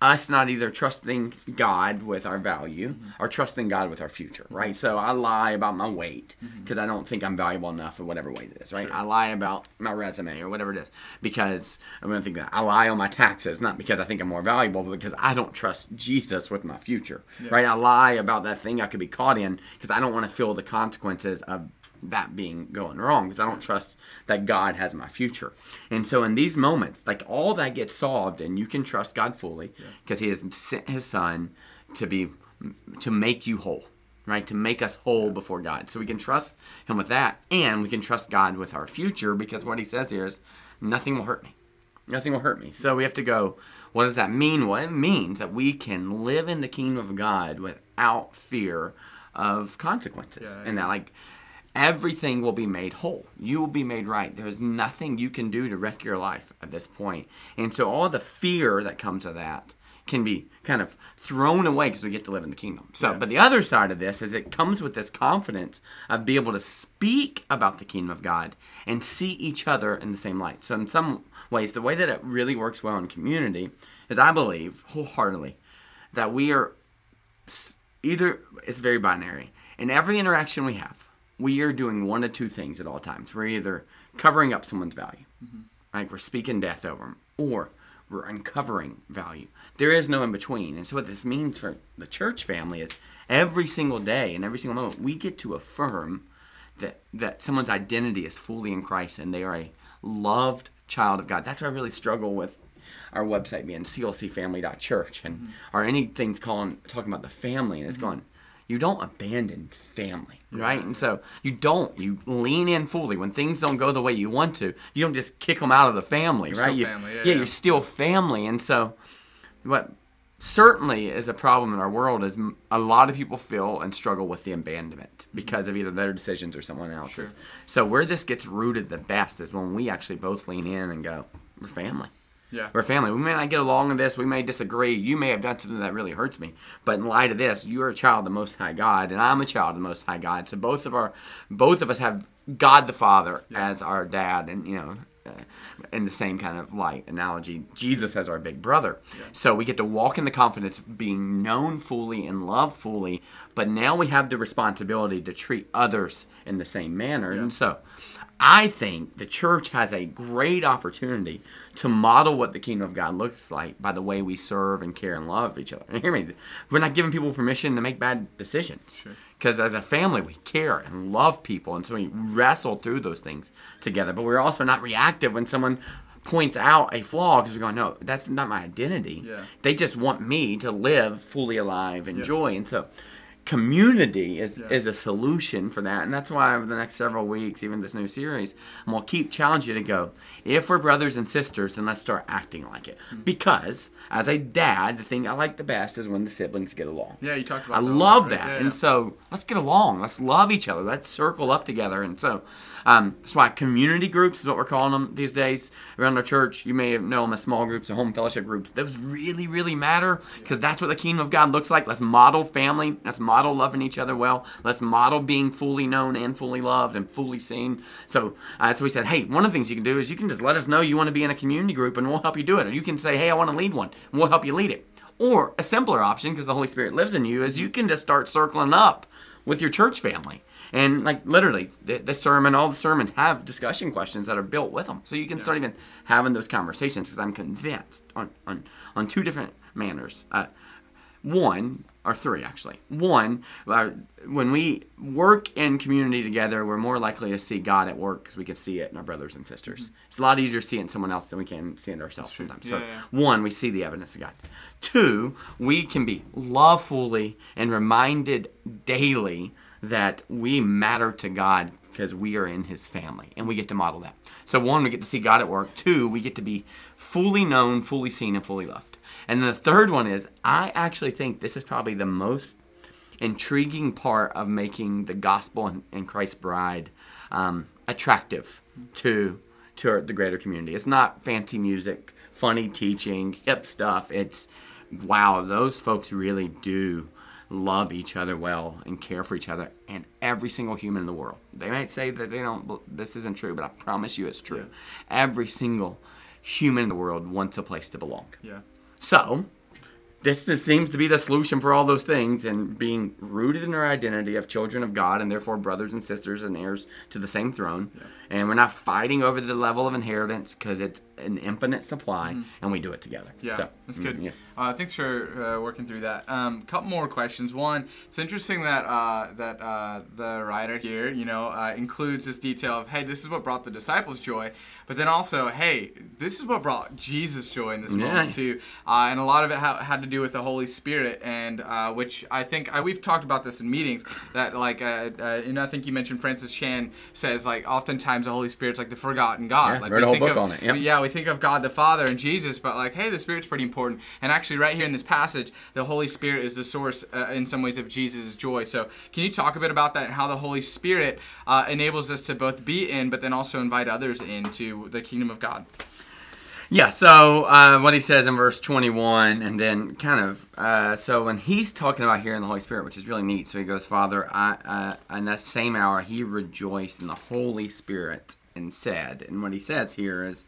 us not either trusting God with our value mm-hmm. or trusting God with our future, right? So I lie about my weight because mm-hmm. I don't think I'm valuable enough in whatever weight it is, right? Sure. I lie about my resume or whatever it is because I'm going to think that. I lie on my taxes, not because I think I'm more valuable, but because I don't trust Jesus with my future, yeah. right? I lie about that thing I could be caught in because I don't want to feel the consequences of that being going wrong because I don't trust that God has my future. And so in these moments, like all that gets solved and you can trust God fully because yeah. he has sent his son to be, to make you whole, right? To make us whole before God. So we can trust him with that, and we can trust God with our future because what he says here is nothing will hurt me. Nothing will hurt me. So we have to go, what does that mean? Well, it means that we can live in the kingdom of God without fear of consequences. Yeah, yeah. And that, like, everything will be made whole. You will be made right. There is nothing you can do to wreck your life at this point. And so all the fear that comes of that can be kind of thrown away because we get to live in the kingdom. So, yeah. But the other side of this is it comes with this confidence of being able to speak about the kingdom of God and see each other in the same light. So in some ways, the way that it really works well in community is I believe wholeheartedly that we are either it's very binary. In every interaction we have, we are doing one of two things at all times. We're either covering up someone's value, mm-hmm. like we're speaking death over them, or we're uncovering value. There is no in between. And so what this means for the church family is every single day and every single moment, we get to affirm that that someone's identity is fully in Christ and they are a loved child of God. That's why I really struggle with our website being C L C family dot church and mm-hmm. or anything's calling talking about the family, and it's mm-hmm. going, you don't abandon family, right? And so you don't. You lean in fully. When things don't go the way you want to, you don't just kick them out of the family, you're right? Still you, family, yeah, yeah, yeah, you're still family. And so what certainly is a problem in our world is a lot of people feel and struggle with the abandonment because of either their decisions or someone else's. Sure. So where this gets rooted the best is when we actually both lean in and go, we're family. Yeah. We're family. We may not get along in this. We may disagree. You may have done something that really hurts me. But in light of this, you are a child of the Most High God, and I'm a child of the Most High God. So both of our, both of us have God the Father yeah. as our dad, and you know, uh, in the same kind of light analogy, Jesus as our big brother. Yeah. So we get to walk in the confidence of being known fully and loved fully. But now we have the responsibility to treat others in the same manner, yeah. and so. I think the church has a great opportunity to model what the kingdom of God looks like by the way we serve and care and love each other. And hear me, we're not giving people permission to make bad decisions because sure. as a family we care and love people, and so we wrestle through those things together. But we're also not reactive when someone points out a flaw because we're going, no, that's not my identity. Yeah. They just want me to live fully alive in yeah. joy. And so community is, yeah. is a solution for that. And that's why over the next several weeks, even this new series, I'm going to keep challenging you to go, if we're brothers and sisters, then let's start acting like it. Mm-hmm. Because as a dad, the thing I like the best is when the siblings get along. Yeah, you talked about I that. I love that. Yeah, yeah. And so let's get along. Let's love each other. Let's circle up together. And so um, that's why community groups is what we're calling them these days around our church. You may know them as small groups or home fellowship groups. Those really, really matter because that's what the kingdom of God looks like. Let's model family. Let's model Model loving each other well. Let's model being fully known and fully loved and fully seen. So, uh, so we said, hey, one of the things you can do is you can just let us know you want to be in a community group and we'll help you do it. Or you can say, hey, I want to lead one. And we'll help you lead it. Or a simpler option, because the Holy Spirit lives in you, is you can just start circling up with your church family. And like literally, the, the sermon, all the sermons have discussion questions that are built with them. So you can yeah. start even having those conversations, because I'm convinced on, on, on two different manners. Uh, one... Or three, actually. One, uh, when we work in community together, we're more likely to see God at work because we can see it in our brothers and sisters. Mm-hmm. It's a lot easier to see it in someone else than we can see it ourselves sometimes. Yeah, so, yeah. one, we see the evidence of God. Two, we can be loved fully and reminded daily that we matter to God because we are in His family, and we get to model that. So, one, we get to see God at work. Two, we get to be fully known, fully seen, and fully loved. And then the third one is, I actually think this is probably the most intriguing part of making the gospel and, and Christ's bride um, attractive to to the greater community. It's not fancy music, funny teaching, hip stuff. It's, wow, those folks really do love each other well and care for each other, and every single human in the world. They might say that they don't, this isn't true, but I promise you it's true. Yeah. Every single human in the world wants a place to belong. Yeah. So, this is, seems to be the solution for all those things, and being rooted in our identity of children of God and therefore brothers and sisters and heirs to the same throne. Yeah. And we're not fighting over the level of inheritance because it's an infinite supply, mm. and we do it together. Yeah, so, that's good. Yeah. Uh, thanks for uh, working through that. A um, couple more questions. One, it's interesting that uh, that uh, the writer here, you know, uh, includes this detail of, hey, this is what brought the disciples joy, but then also, hey, this is what brought Jesus joy in this yeah. moment too. Uh, and a lot of it ha- had to do with the Holy Spirit, and uh, which I think I, we've talked about this in meetings. That like, uh, uh, and I think you mentioned Francis Chan says like, oftentimes the Holy Spirit's like the forgotten God. Yeah, like, read a whole book of, on it. Yep. Yeah, we think of God the Father and Jesus, but like, hey, the Spirit's pretty important. And actually right here in this passage, the Holy Spirit is the source uh, in some ways of Jesus' joy. So can you talk a bit about that and how the Holy Spirit uh, enables us to both be in, but then also invite others into the kingdom of God? Yeah, so uh, what he says in verse twenty-one, and then kind of, uh, so when he's talking about hearing the Holy Spirit, which is really neat, so he goes, Father, I, uh, in that same hour, he rejoiced in the Holy Spirit and said, and what he says here is,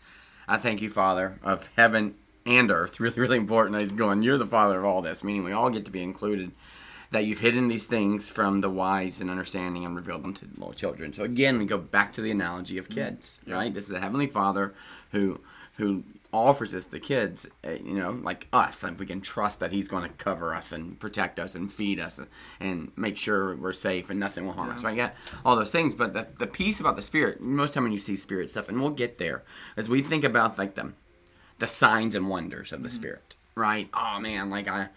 I thank you, Father, of heaven and earth. Really, really important. He's going, you're the Father of all this, meaning we all get to be included that you've hidden these things from the wise and understanding and revealed them to little children. So again, we go back to the analogy of kids, mm-hmm. right? This is a Heavenly Father who who offers us the kids, you know, like us, if we can trust that He's going to cover us and protect us and feed us and make sure we're safe and nothing will harm yeah. us. So I got all those things, but the, the piece about the Spirit, most time when you see Spirit stuff, and we'll get there, as we think about like the, the signs and wonders of the mm-hmm. Spirit, right? Oh man, like I,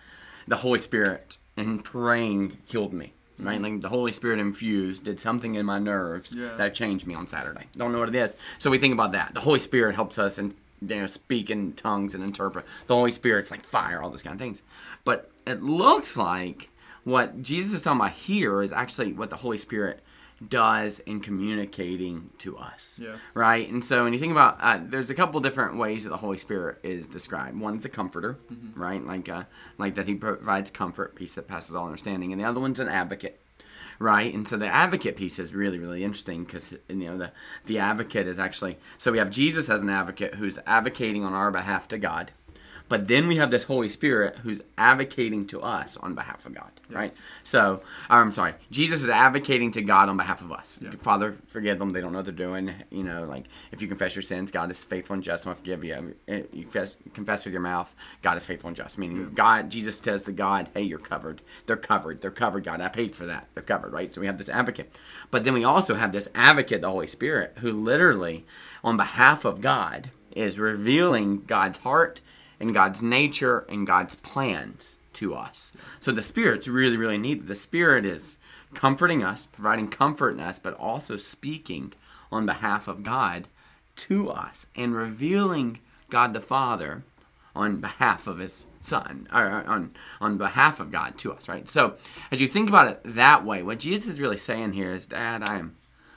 the Holy Spirit and praying healed me. Right, like the Holy Spirit infused did something in my nerves yeah. that changed me on Saturday. Don't know what it is. So we think about that. The Holy Spirit helps us and you know speak in tongues and interpret. The Holy Spirit's like fire, all those kind of things. But it looks like what Jesus is talking about here is actually what the Holy Spirit does in communicating to us. Yeah. Right? And so when you think about, uh, there's a couple different ways that the Holy Spirit is described. One's a comforter, mm-hmm. right? Like uh, like that He provides comfort, peace that passes all understanding. And the other one's an advocate, right? And so the advocate piece is really, really interesting because, you know, the, the advocate is actually, so we have Jesus as an advocate who's advocating on our behalf to God. But then we have this Holy Spirit who's advocating to us on behalf of God, yeah. right? So, I'm sorry, Jesus is advocating to God on behalf of us. Yeah. Father, forgive them. They don't know what they're doing. You know, like, if you confess your sins, God is faithful and just. I'll forgive you. You confess, confess with your mouth, God is faithful and just. Meaning, yeah. God, Jesus says to God, hey, you're covered. They're covered. They're covered, God. I paid for that. They're covered, right? So we have this advocate. But then we also have this advocate, the Holy Spirit, who literally, on behalf of God, is revealing God's heart and God's nature and God's plans to us. So the Spirit's really, really needed. The Spirit is comforting us, providing comfort in us, but also speaking on behalf of God to us and revealing God the Father on behalf of His Son, or on, on behalf of God to us, right? So as you think about it that way, what Jesus is really saying here is, Dad, I am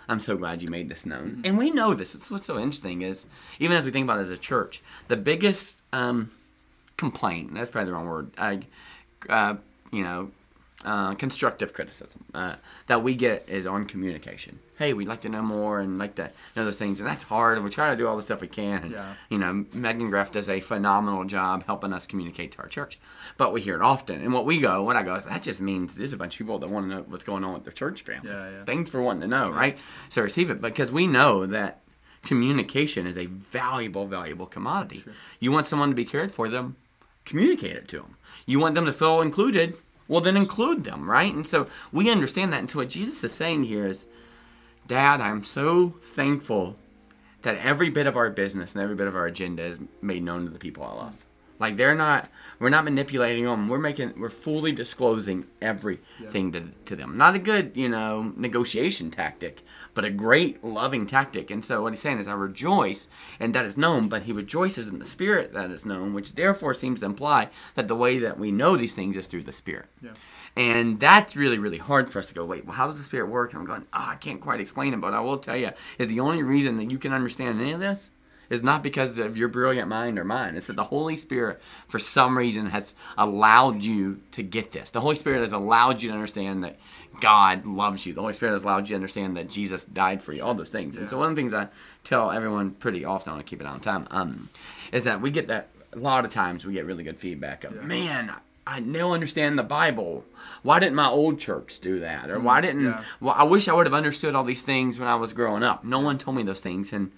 I'm so glad you made this known. And we know this. It's what's so interesting is, even as we think about it as a church, the biggest um, complaint, that's probably the wrong word, uh, uh, you know, uh, constructive criticism uh, that we get is on communication. Hey, we'd like to know more and like to know those things. And that's hard. And we're trying to do all the stuff we can. And, yeah. you know, Megan Graff does a phenomenal job helping us communicate to our church. But we hear it often. And what we go, what I go is, that just means there's a bunch of people that want to know what's going on with their church family. Yeah, yeah. Thanks for wanting to know, yeah. right? So receive it. Because we know that communication is a valuable, valuable commodity. Sure. You want someone to be cared for them, communicate it to them. You want them to feel included, well, then include them, right? And so we understand that. And so what Jesus is saying here is, Dad, I'm so thankful that every bit of our business and every bit of our agenda is made known to the people I love. Like they're not, we're not manipulating them. We're making, we're fully disclosing everything yeah. to, to them. Not a good, you know, negotiation tactic, but a great loving tactic. And so what he's saying is I rejoice, and that is known, but he rejoices in the Spirit that is known, which therefore seems to imply that the way that we know these things is through the Spirit. Yeah. And that's really, really hard for us to go, wait, well, how does the Spirit work? And I'm going, oh, I can't quite explain it, but I will tell you, is the only reason that you can understand any of this is not because of your brilliant mind or mine. It's that the Holy Spirit, for some reason, has allowed you to get this. The Holy Spirit has allowed you to understand that God loves you. The Holy Spirit has allowed you to understand that Jesus died for you, all those things. Yeah. And so one of the things I tell everyone pretty often, I want to keep it on time, um, is that we get that, a lot of times we get really good feedback of, yeah. man, I now understand the Bible. Why didn't my old church do that? Or why didn't, yeah. well, I wish I would have understood all these things when I was growing up. No one told me those things. And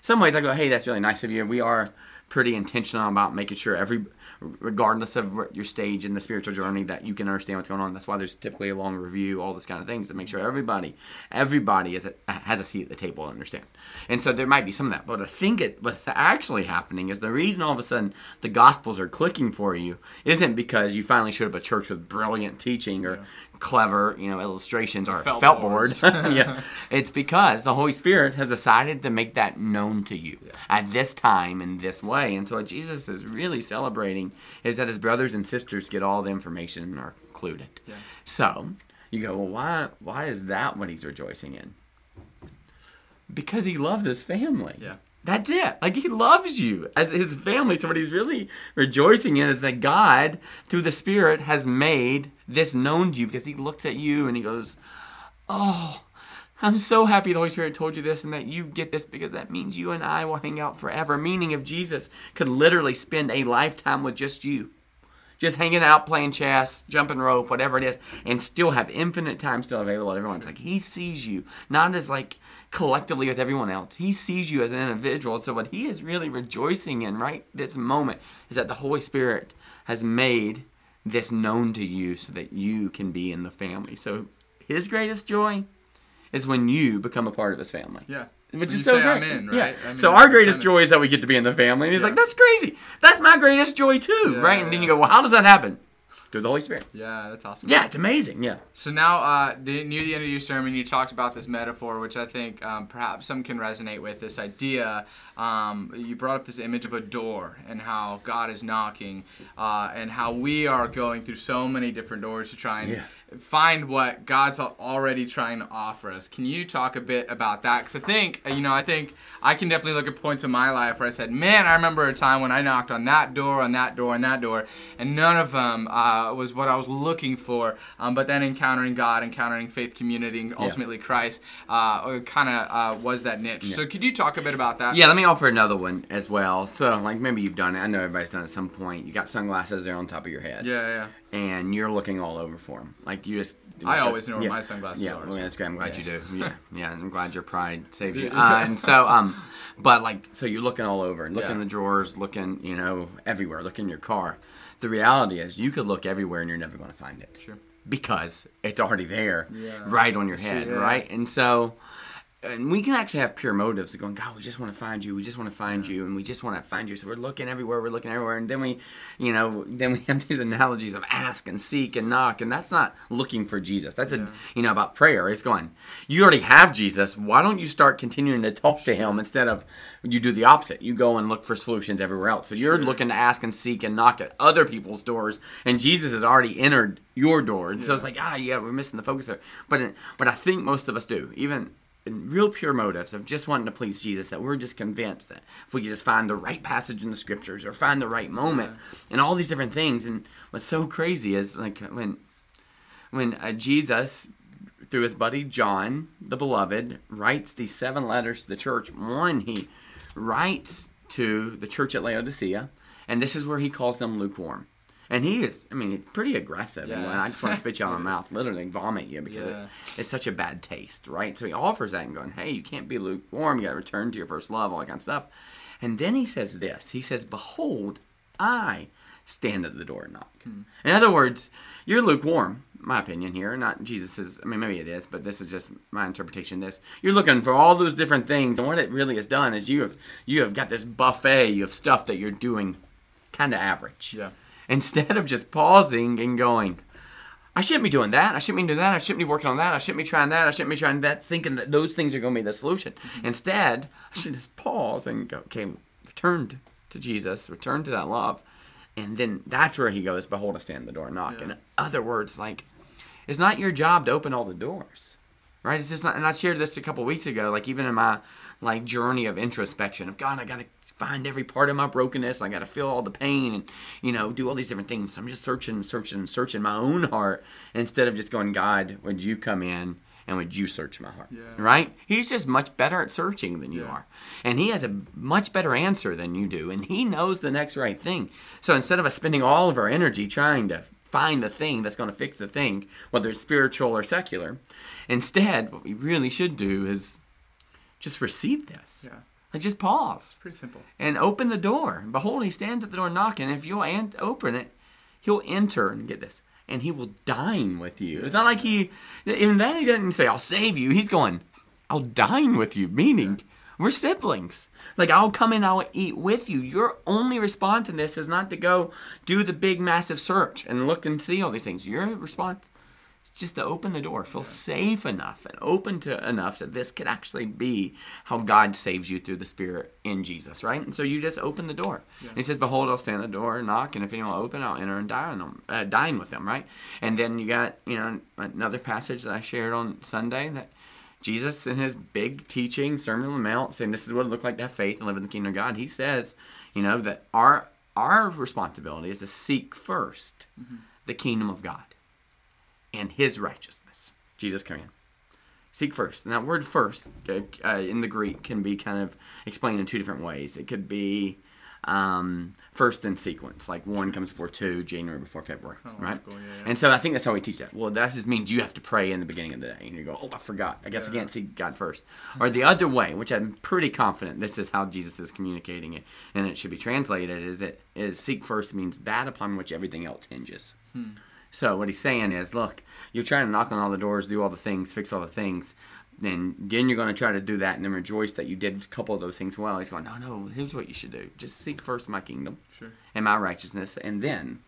some ways I go, hey, that's really nice of you. We are pretty intentional about making sure every, regardless of your stage in the spiritual journey, that you can understand what's going on. That's why there's typically a long review, all those kind of things to make sure everybody, everybody is a, has a seat at the table to understand. And so there might be some of that. But I think it, what's actually happening is the reason all of a sudden the Gospels are clicking for you isn't because you finally showed up at church with brilliant teaching or yeah. clever, you know, illustrations or felt, felt boards. boards. yeah. It's because the Holy Spirit has decided to make that known to you yeah. at this time in this way. And so what Jesus is really celebrating is that his brothers and sisters get all the information and are included. Yeah. So you go, well, why why is that what he's rejoicing in? Because he loves his family. Yeah. That's it. Like, he loves you as his family. So what he's really rejoicing in is that God, through the Spirit, has made this known to you, because he looks at you and he goes, oh, I'm so happy the Holy Spirit told you this and that you get this, because that means you and I will hang out forever. Meaning, if Jesus could literally spend a lifetime with just you, just hanging out, playing chess, jumping rope, whatever it is, and still have infinite time still available to everyone. It's like he sees you, not as like collectively with everyone else. He sees you as an individual. So what he is really rejoicing in right this moment is that the Holy Spirit has made this known to you so that you can be in the family. So his greatest joy is when you become a part of his family. Yeah. Which is so great. In, right? Yeah. I mean, so our greatest joy is that we get to be in the family. And he's yeah. like, that's crazy. That's my greatest joy too, yeah, right? And yeah. then you go, well, how does that happen? Through the Holy Spirit. Yeah, that's awesome. Yeah, it's amazing. Yeah. So now, uh, near the end of your sermon, you talked about this metaphor, which I think um, perhaps some can resonate with, this idea. Um, you brought up this image of a door and how God is knocking uh, and how we are going through so many different doors to try and yeah. find what God's already trying to offer us. Can you talk a bit about that? Because I think, you know, I think I can definitely look at points in my life where I said, man, I remember a time when I knocked on that door, on that door, on that door, and none of them uh, was what I was looking for. Um, but then encountering God, encountering faith community, and ultimately yeah. Christ uh, kind of uh, was that niche. Yeah. So could you talk a bit about that? Yeah, let me offer another one as well. So, like, maybe you've done it. I know everybody's done it at some point. You got sunglasses there on top of your head. Yeah, yeah. And you're looking all over for them. Like you just. Like, I always know where yeah. my sunglasses yeah. are. Yeah, that's great. I'm glad yeah. you do. Yeah, yeah. I'm glad your pride saves you. Uh, and so, um, but like, so you're looking all over, and looking yeah. in the drawers, looking, you know, everywhere, looking in your car. The reality is, you could look everywhere, and you're never going to find it. Sure. Because it's already there, yeah. right on your head, yeah. right? And so. And we can actually have pure motives of going, God, we just want to find you. We just want to find yeah. you. And we just want to find you. So we're looking everywhere. We're looking everywhere. And then we, you know, then we have these analogies of ask and seek and knock. And that's not looking for Jesus. That's, yeah. a, you know, about prayer. It's going, you already have Jesus. Why don't you start continuing to talk to him instead of you do the opposite? You go and look for solutions everywhere else. So you're sure. looking to ask and seek and knock at other people's doors. And Jesus has already entered your door. And yeah. so it's like, ah, yeah, we're missing the focus there. But what I think most of us do, even... in real pure motives of just wanting to please Jesus, that we're just convinced that if we could just find the right passage in the scriptures or find the right moment yeah. and all these different things. And what's so crazy is like when when uh, Jesus, through his buddy John, the beloved, writes these seven letters to the church. One, he writes to the church at Laodicea, and this is where he calls them lukewarm. And he is, I mean, pretty aggressive. Yeah. And I just want to spit you out of my mouth, literally vomit you because yeah. it, it's such a bad taste, right? So he offers that and going, hey, you can't be lukewarm. You got to return to your first love, all that kind of stuff. And then he says this. He says, behold, I stand at the door and knock. Hmm. In other words, you're lukewarm, my opinion here. Not Jesus's, I mean, maybe it is, but this is just my interpretation of this. You're looking for all those different things. And what it really has done is you have you have got this buffet of stuff that you're doing kind of average. Yeah. Instead of just pausing and going, I shouldn't be doing that. I shouldn't be doing that. I shouldn't be working on that. I shouldn't be trying that. I shouldn't be trying that, thinking that those things are going to be the solution. Mm-hmm. Instead, I should just pause and go, okay, return to Jesus, return to that love. And then that's where he goes, behold, I stand at the door and knock. Yeah. In other words, like, it's not your job to open all the doors, right? It's just not, and I shared this a couple weeks ago, like even in my like journey of introspection of God, I got to find every part of my brokenness. I got to feel all the pain and, you know, do all these different things. So I'm just searching, searching, searching my own heart instead of just going, God, would you come in and would you search my heart? Yeah. Right? He's just much better at searching than you yeah. are. And he has a much better answer than you do. And he knows the next right thing. So instead of us spending all of our energy trying to find the thing that's going to fix the thing, whether it's spiritual or secular, instead what we really should do is just receive this. Yeah. Like just pause. Pretty simple. And open the door. Behold, he stands at the door knocking. If you'll an- open it, he'll enter and get this. And he will dine with you. It's not like he, even then he doesn't say, I'll save you. He's going, I'll dine with you. Meaning, yeah. we're siblings. Like I'll come in, I'll eat with you. Your only response in this is not to go do the big massive search and look and see all these things. Your response just to open the door, feel yeah. safe enough and open to enough that this could actually be how God saves you through the Spirit in Jesus, right? And so you just open the door. Yeah. And he says, behold, I'll stand at the door and knock, and if anyone will open, I'll enter and dine, them, uh, dine with them, right? And then you got, you know, another passage that I shared on Sunday that Jesus in his big teaching, Sermon on the Mount, saying this is what it looked like to have faith and live in the kingdom of God. He says, you know, that our, our responsibility is to seek first mm-hmm. the kingdom of God and his righteousness. Jesus come in. Seek first. And that word first uh, in the Greek can be kind of explained in two different ways. It could be um, first in sequence. Like one comes before two, January before February, oh, right? Cool, yeah, yeah. And so I think that's how we teach that. Well, that just means you have to pray in the beginning of the day. And you go, oh, I forgot. I guess yeah. I can't see God first. Or the other way, which I'm pretty confident this is how Jesus is communicating it, and it should be translated, is that is seek first means that upon which everything else hinges. Hmm. So what he's saying is, look, you're trying to knock on all the doors, do all the things, fix all the things. Then, then you're going to try to do that and then rejoice that you did a couple of those things well. He's going, no, no, here's what you should do. Just seek first my kingdom sure. and my righteousness. And then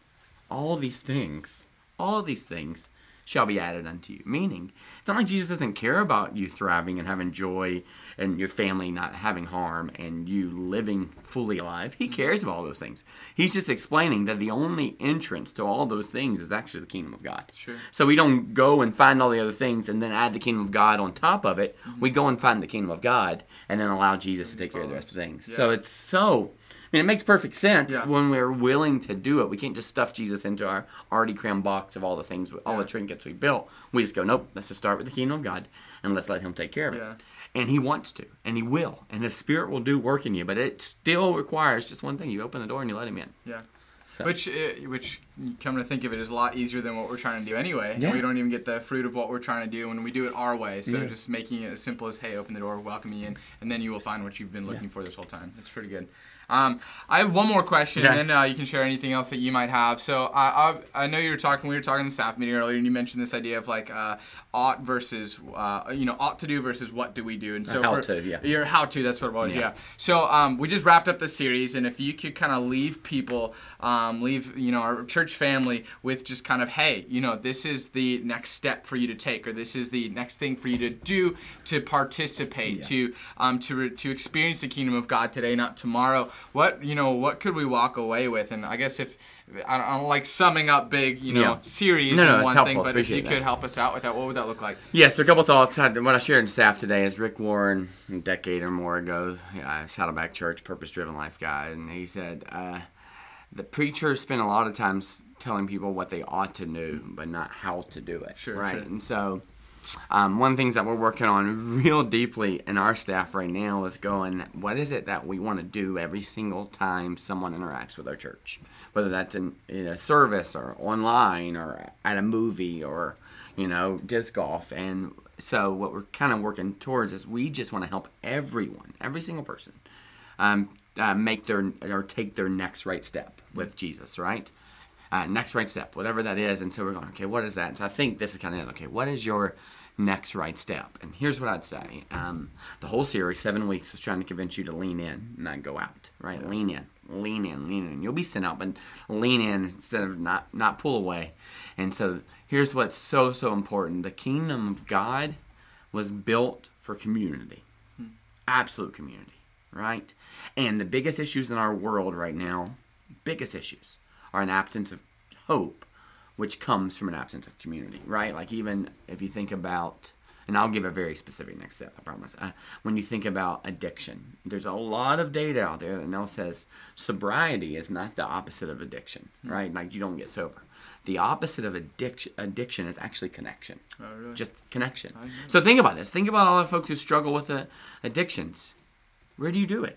all these things, all these things shall be added unto you. Meaning, it's not like Jesus doesn't care about you thriving and having joy and your family not having harm and you living fully alive. He cares about all those things. He's just explaining that the only entrance to all those things is actually the kingdom of God. Sure. So we don't go and find all the other things and then add the kingdom of God on top of it. Mm-hmm. We go and find the kingdom of God and then allow Jesus to take care of the rest of the things. Yeah. So it's so... I mean, it makes perfect sense yeah. when we're willing to do it. We can't just stuff Jesus into our already crammed box of all the things, all yeah. the trinkets we built. We just go, nope, let's just start with the kingdom of God and let's let him take care of yeah. it. And he wants to, and he will, and his spirit will do work in you, but it still requires just one thing. You open the door and you let him in. Yeah. So. Which, which, come to think of it, is a lot easier than what we're trying to do anyway. Yeah. We don't even get the fruit of what we're trying to do when we do it our way. So yeah. just making it as simple as, hey, open the door, welcome me in, and then you will find what you've been looking yeah. for this whole time. That's pretty good. Um, I have one more question, yeah. and then uh, you can share anything else that you might have. So uh, I I know you were talking, we were talking in the staff meeting earlier, and you mentioned this idea of like uh, ought versus, uh, you know, ought to do versus what do we do. And so how for, to, yeah. Your how to, that's what it was, yeah. yeah. So um, we just wrapped up the series, and if you could kind of leave people, um, leave, you know, our church family with just kind of, hey, you know, this is the next step for you to take, or this is the next thing for you to do to participate, yeah. to um, to to experience the kingdom of God today, not tomorrow. What, you know, what could we walk away with? And I guess if, I don't, I don't like summing up big, you know, yeah. series no, no, and one helpful. thing, but Appreciate if you that. could help us out with that, what would that look like? Yes, yeah, so a couple of thoughts. What I shared in staff today is Rick Warren, a decade or more ago, uh, Saddleback Church, purpose-driven life guy, and he said, uh, the preacher spent a lot of times telling people what they ought to do, but not how to do it, sure, right? Sure. And so... Um, one of the things that we're working on real deeply in our staff right now is going, what is it that we want to do every single time someone interacts with our church? Whether that's in, in a service or online or at a movie or, you know, disc golf. And so what we're kind of working towards is we just want to help everyone, every single person, um, uh, make their or take their next right step with Jesus, right? Uh, next right step, whatever that is. And so we're going, okay, what is that? And so I think this is kind of, okay, what is your next right step? And here's what I'd say. Um, the whole series, seven weeks, was trying to convince you to lean in, not go out, right? Yeah. Lean in, lean in, lean in. You'll be sent out, but lean in instead of not, not pull away. And so here's what's so, so important. The kingdom of God was built for community, hmm. absolute community, right? And the biggest issues in our world right now, biggest issues, are an absence of hope, which comes from an absence of community, right? Like even if you think about, and I'll give a very specific next step, I promise. Uh, when you think about addiction, there's a lot of data out there that now says sobriety is not the opposite of addiction, mm-hmm. right? Like you don't get sober. The opposite of addiction addiction is actually connection. Oh, really? Just connection. So think about this. Think about all the folks who struggle with uh, addictions. Where do you do it?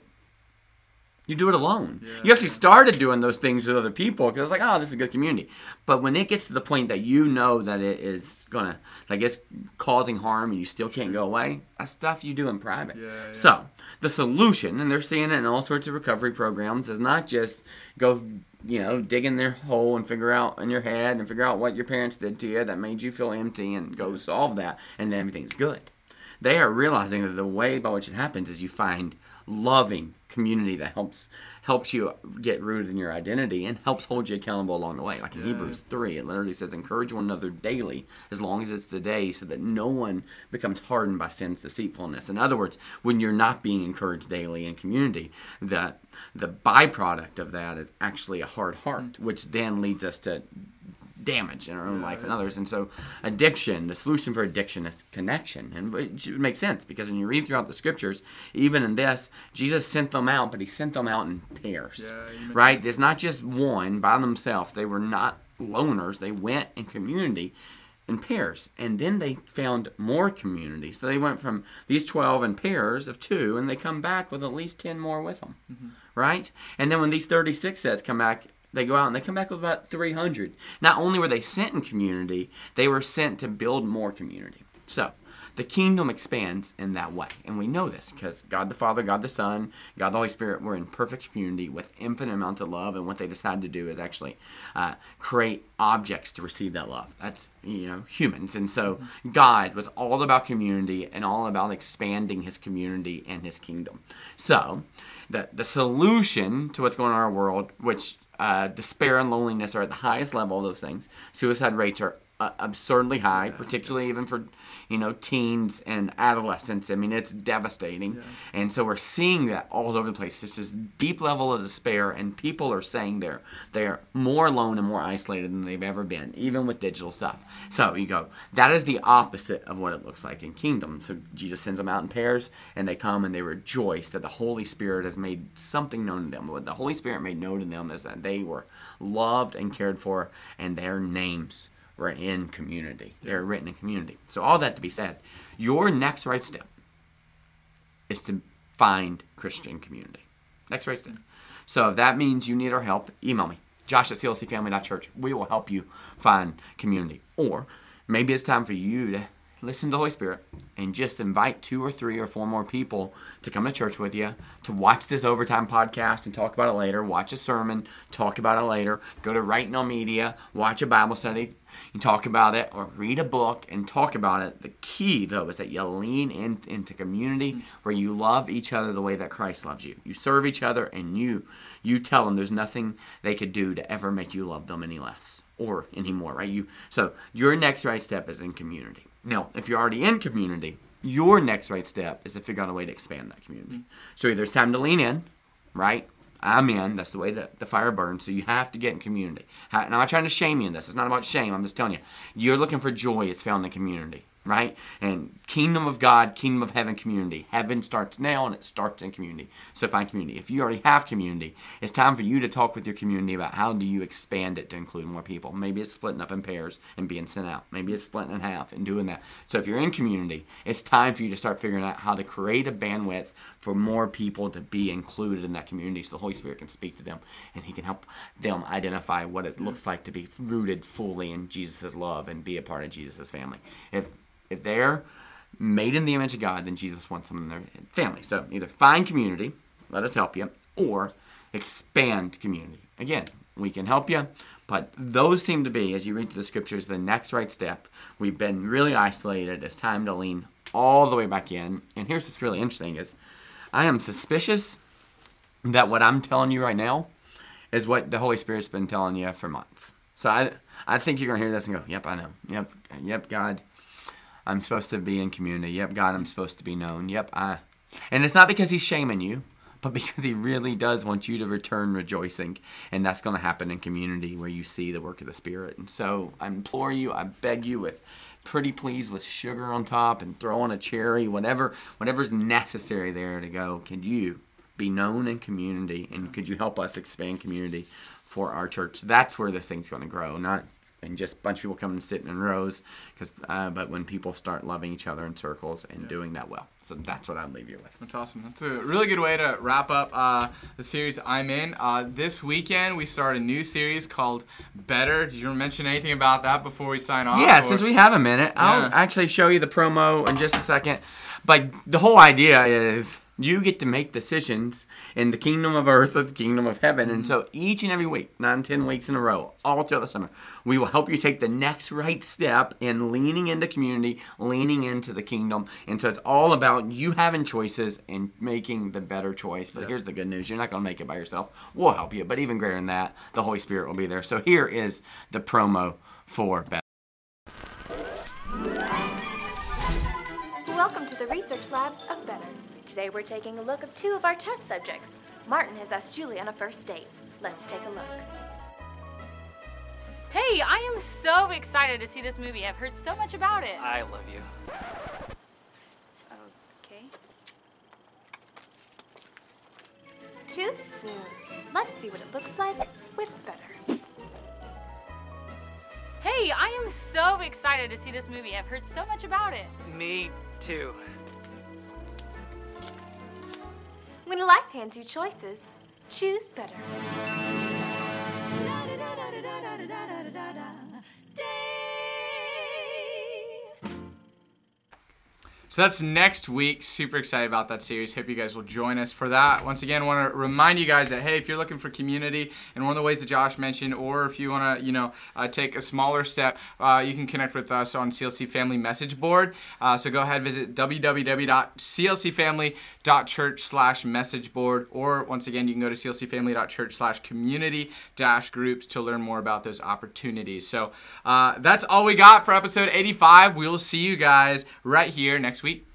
You do it alone. Yeah, you actually yeah. started doing those things with other people because I was like, oh, this is a good community. But when it gets to the point that you know that it is going to, like it's causing harm and you still can't go away, that's stuff you do in private. Yeah, yeah. So the solution, and they're seeing it in all sorts of recovery programs, is not just go, you know, dig in their hole and figure out in your head and figure out what your parents did to you that made you feel empty and go solve that and then everything's good. They are realizing that the way by which it happens is you find loving community that helps helps you get rooted in your identity and helps hold you accountable along the way. Like in yeah. Hebrews three, it literally says, encourage one another daily as long as it's today so that no one becomes hardened by sin's deceitfulness. In other words, when you're not being encouraged daily in community, the, the byproduct of that is actually a hard heart, mm-hmm. which then leads us to damage in our own yeah, life and others. And so addiction, the solution for addiction is connection. And it makes sense because when you read throughout the scriptures, even in this, Jesus sent them out, but he sent them out in pairs, yeah, right? There's not just one by themselves. They were not loners. They went in community in pairs. And then they found more community. So they went from these twelve in pairs of two, and they come back with at least ten more with them, mm-hmm. right? And then when these thirty-six sets come back, they go out and they come back with about three hundred. Not only were they sent in community, they were sent to build more community. So the kingdom expands in that way. And we know this because God the Father, God the Son, God the Holy Spirit were in perfect community with infinite amounts of love. And what they decide to do is actually uh, create objects to receive that love. That's, you know, humans. And so God was all about community and all about expanding his community and his kingdom. So the, the solution to what's going on in our world, which uh, despair and loneliness are at the highest level of those things, suicide rates are Uh, absurdly high, yeah. particularly even for, you know, teens and adolescents. I mean, it's devastating. Yeah. And so we're seeing that all over the place. This is deep level of despair, and people are saying they're, they're more alone and more isolated than they've ever been, even with digital stuff. So you go, that is the opposite of what it looks like in kingdom. So Jesus sends them out in pairs, and they come and they rejoice that the Holy Spirit has made something known to them. What the Holy Spirit made known to them is that they were loved and cared for, and their names were in community. They're written in community. So all that to be said, your next right step is to find Christian community. Next right step. So if that means you need our help, email me, Josh at C L C family dot church. We will help you find community. Or maybe it's time for you to listen to the Holy Spirit and just invite two or three or four more people to come to church with you, to watch this Overtime podcast and talk about it later, watch a sermon, talk about it later, go to Right Now Media, watch a Bible study and talk about it, or read a book and talk about it. The key, though, is that you lean in, into community mm-hmm. where you love each other the way that Christ loves you. You serve each other, and you you tell them there's nothing they could do to ever make you love them any less or any more, right? You, so your next right step is in community. Now, if you're already in community, your next right step is to figure out a way to expand that community. Mm-hmm. So either it's time to lean in, right? I'm in. That's the way that the fire burns. So you have to get in community. How, and I'm not trying to shame you in this. It's not about shame. I'm just telling you. You're looking for joy. It's found in community, right? And kingdom of God, kingdom of heaven, community. Heaven starts now, and it starts in community. So find community. If you already have community, it's time for you to talk with your community about how do you expand it to include more people. Maybe it's splitting up in pairs and being sent out. Maybe it's splitting in half and doing that. So if you're in community, it's time for you to start figuring out how to create a bandwidth for more people to be included in that community so the Holy Spirit can speak to them and he can help them identify what it looks like to be rooted fully in Jesus' love and be a part of Jesus' family. If If they're made in the image of God, then Jesus wants them in their family. So either find community, let us help you, or expand community. Again, we can help you, but those seem to be, as you read through the scriptures, the next right step. We've been really isolated. It's time to lean all the way back in. And here's what's really interesting is I am suspicious that what I'm telling you right now is what the Holy Spirit's been telling you for months. So I, I think you're going to hear this and go, yep, I know. Yep, yep, God. I'm supposed to be in community. Yep, God, I'm supposed to be known. Yep, I. And it's not because he's shaming you, but because he really does want you to return rejoicing. And that's going to happen in community where you see the work of the Spirit. And so I implore you, I beg you with pretty please with sugar on top and throw on a cherry, whatever, whatever's necessary there to go. Can you be known in community? And could you help us expand community for our church? That's where this thing's going to grow, not and just a bunch of people coming and sitting in rows, because uh, but when people start loving each other in circles and yeah. doing that well. So that's what I'd leave you with. That's awesome. That's a really good way to wrap up uh, the series I'm in. Uh, this weekend, we start a new series called Better. Did you mention anything about that before we sign off? Yeah, or? Since we have a minute, I'll yeah. actually show you the promo in just a second. But the whole idea is you get to make decisions in the kingdom of earth or the kingdom of heaven. And so each and every week, nine, ten weeks in a row, all throughout the summer, we will help you take the next right step in leaning into community, leaning into the kingdom. And so it's all about you having choices and making the better choice. But yeah. here's the good news. You're not going to make it by yourself. We'll help you. But even greater than that, the Holy Spirit will be there. So here is the promo for Better. Welcome to the Research Labs of Better. Today we're taking a look at two of our test subjects. Martin has asked Julie on a first date. Let's take a look. Hey, I am so excited to see this movie. I've heard so much about it. I love you. Okay. Too soon. Let's see what it looks like with Better. Hey, Yay! I am so excited to see this movie. I've heard so much about it. Me too. When life hands you choices, choose better. So that's next week. Super excited about that series. Hope you guys will join us for that. Once again, want to remind you guys that, hey, if you're looking for community, and one of the ways that Josh mentioned, or if you want to, you know, uh, take a smaller step, uh, you can connect with us on C L C Family Message Board. Uh, so go ahead, visit w w w dot c l c family dot church slash message board, or once again, you can go to c l c family dot church slash community dash groups to learn more about those opportunities. So uh, that's all we got for episode eighty-five. We will see you guys right here next week.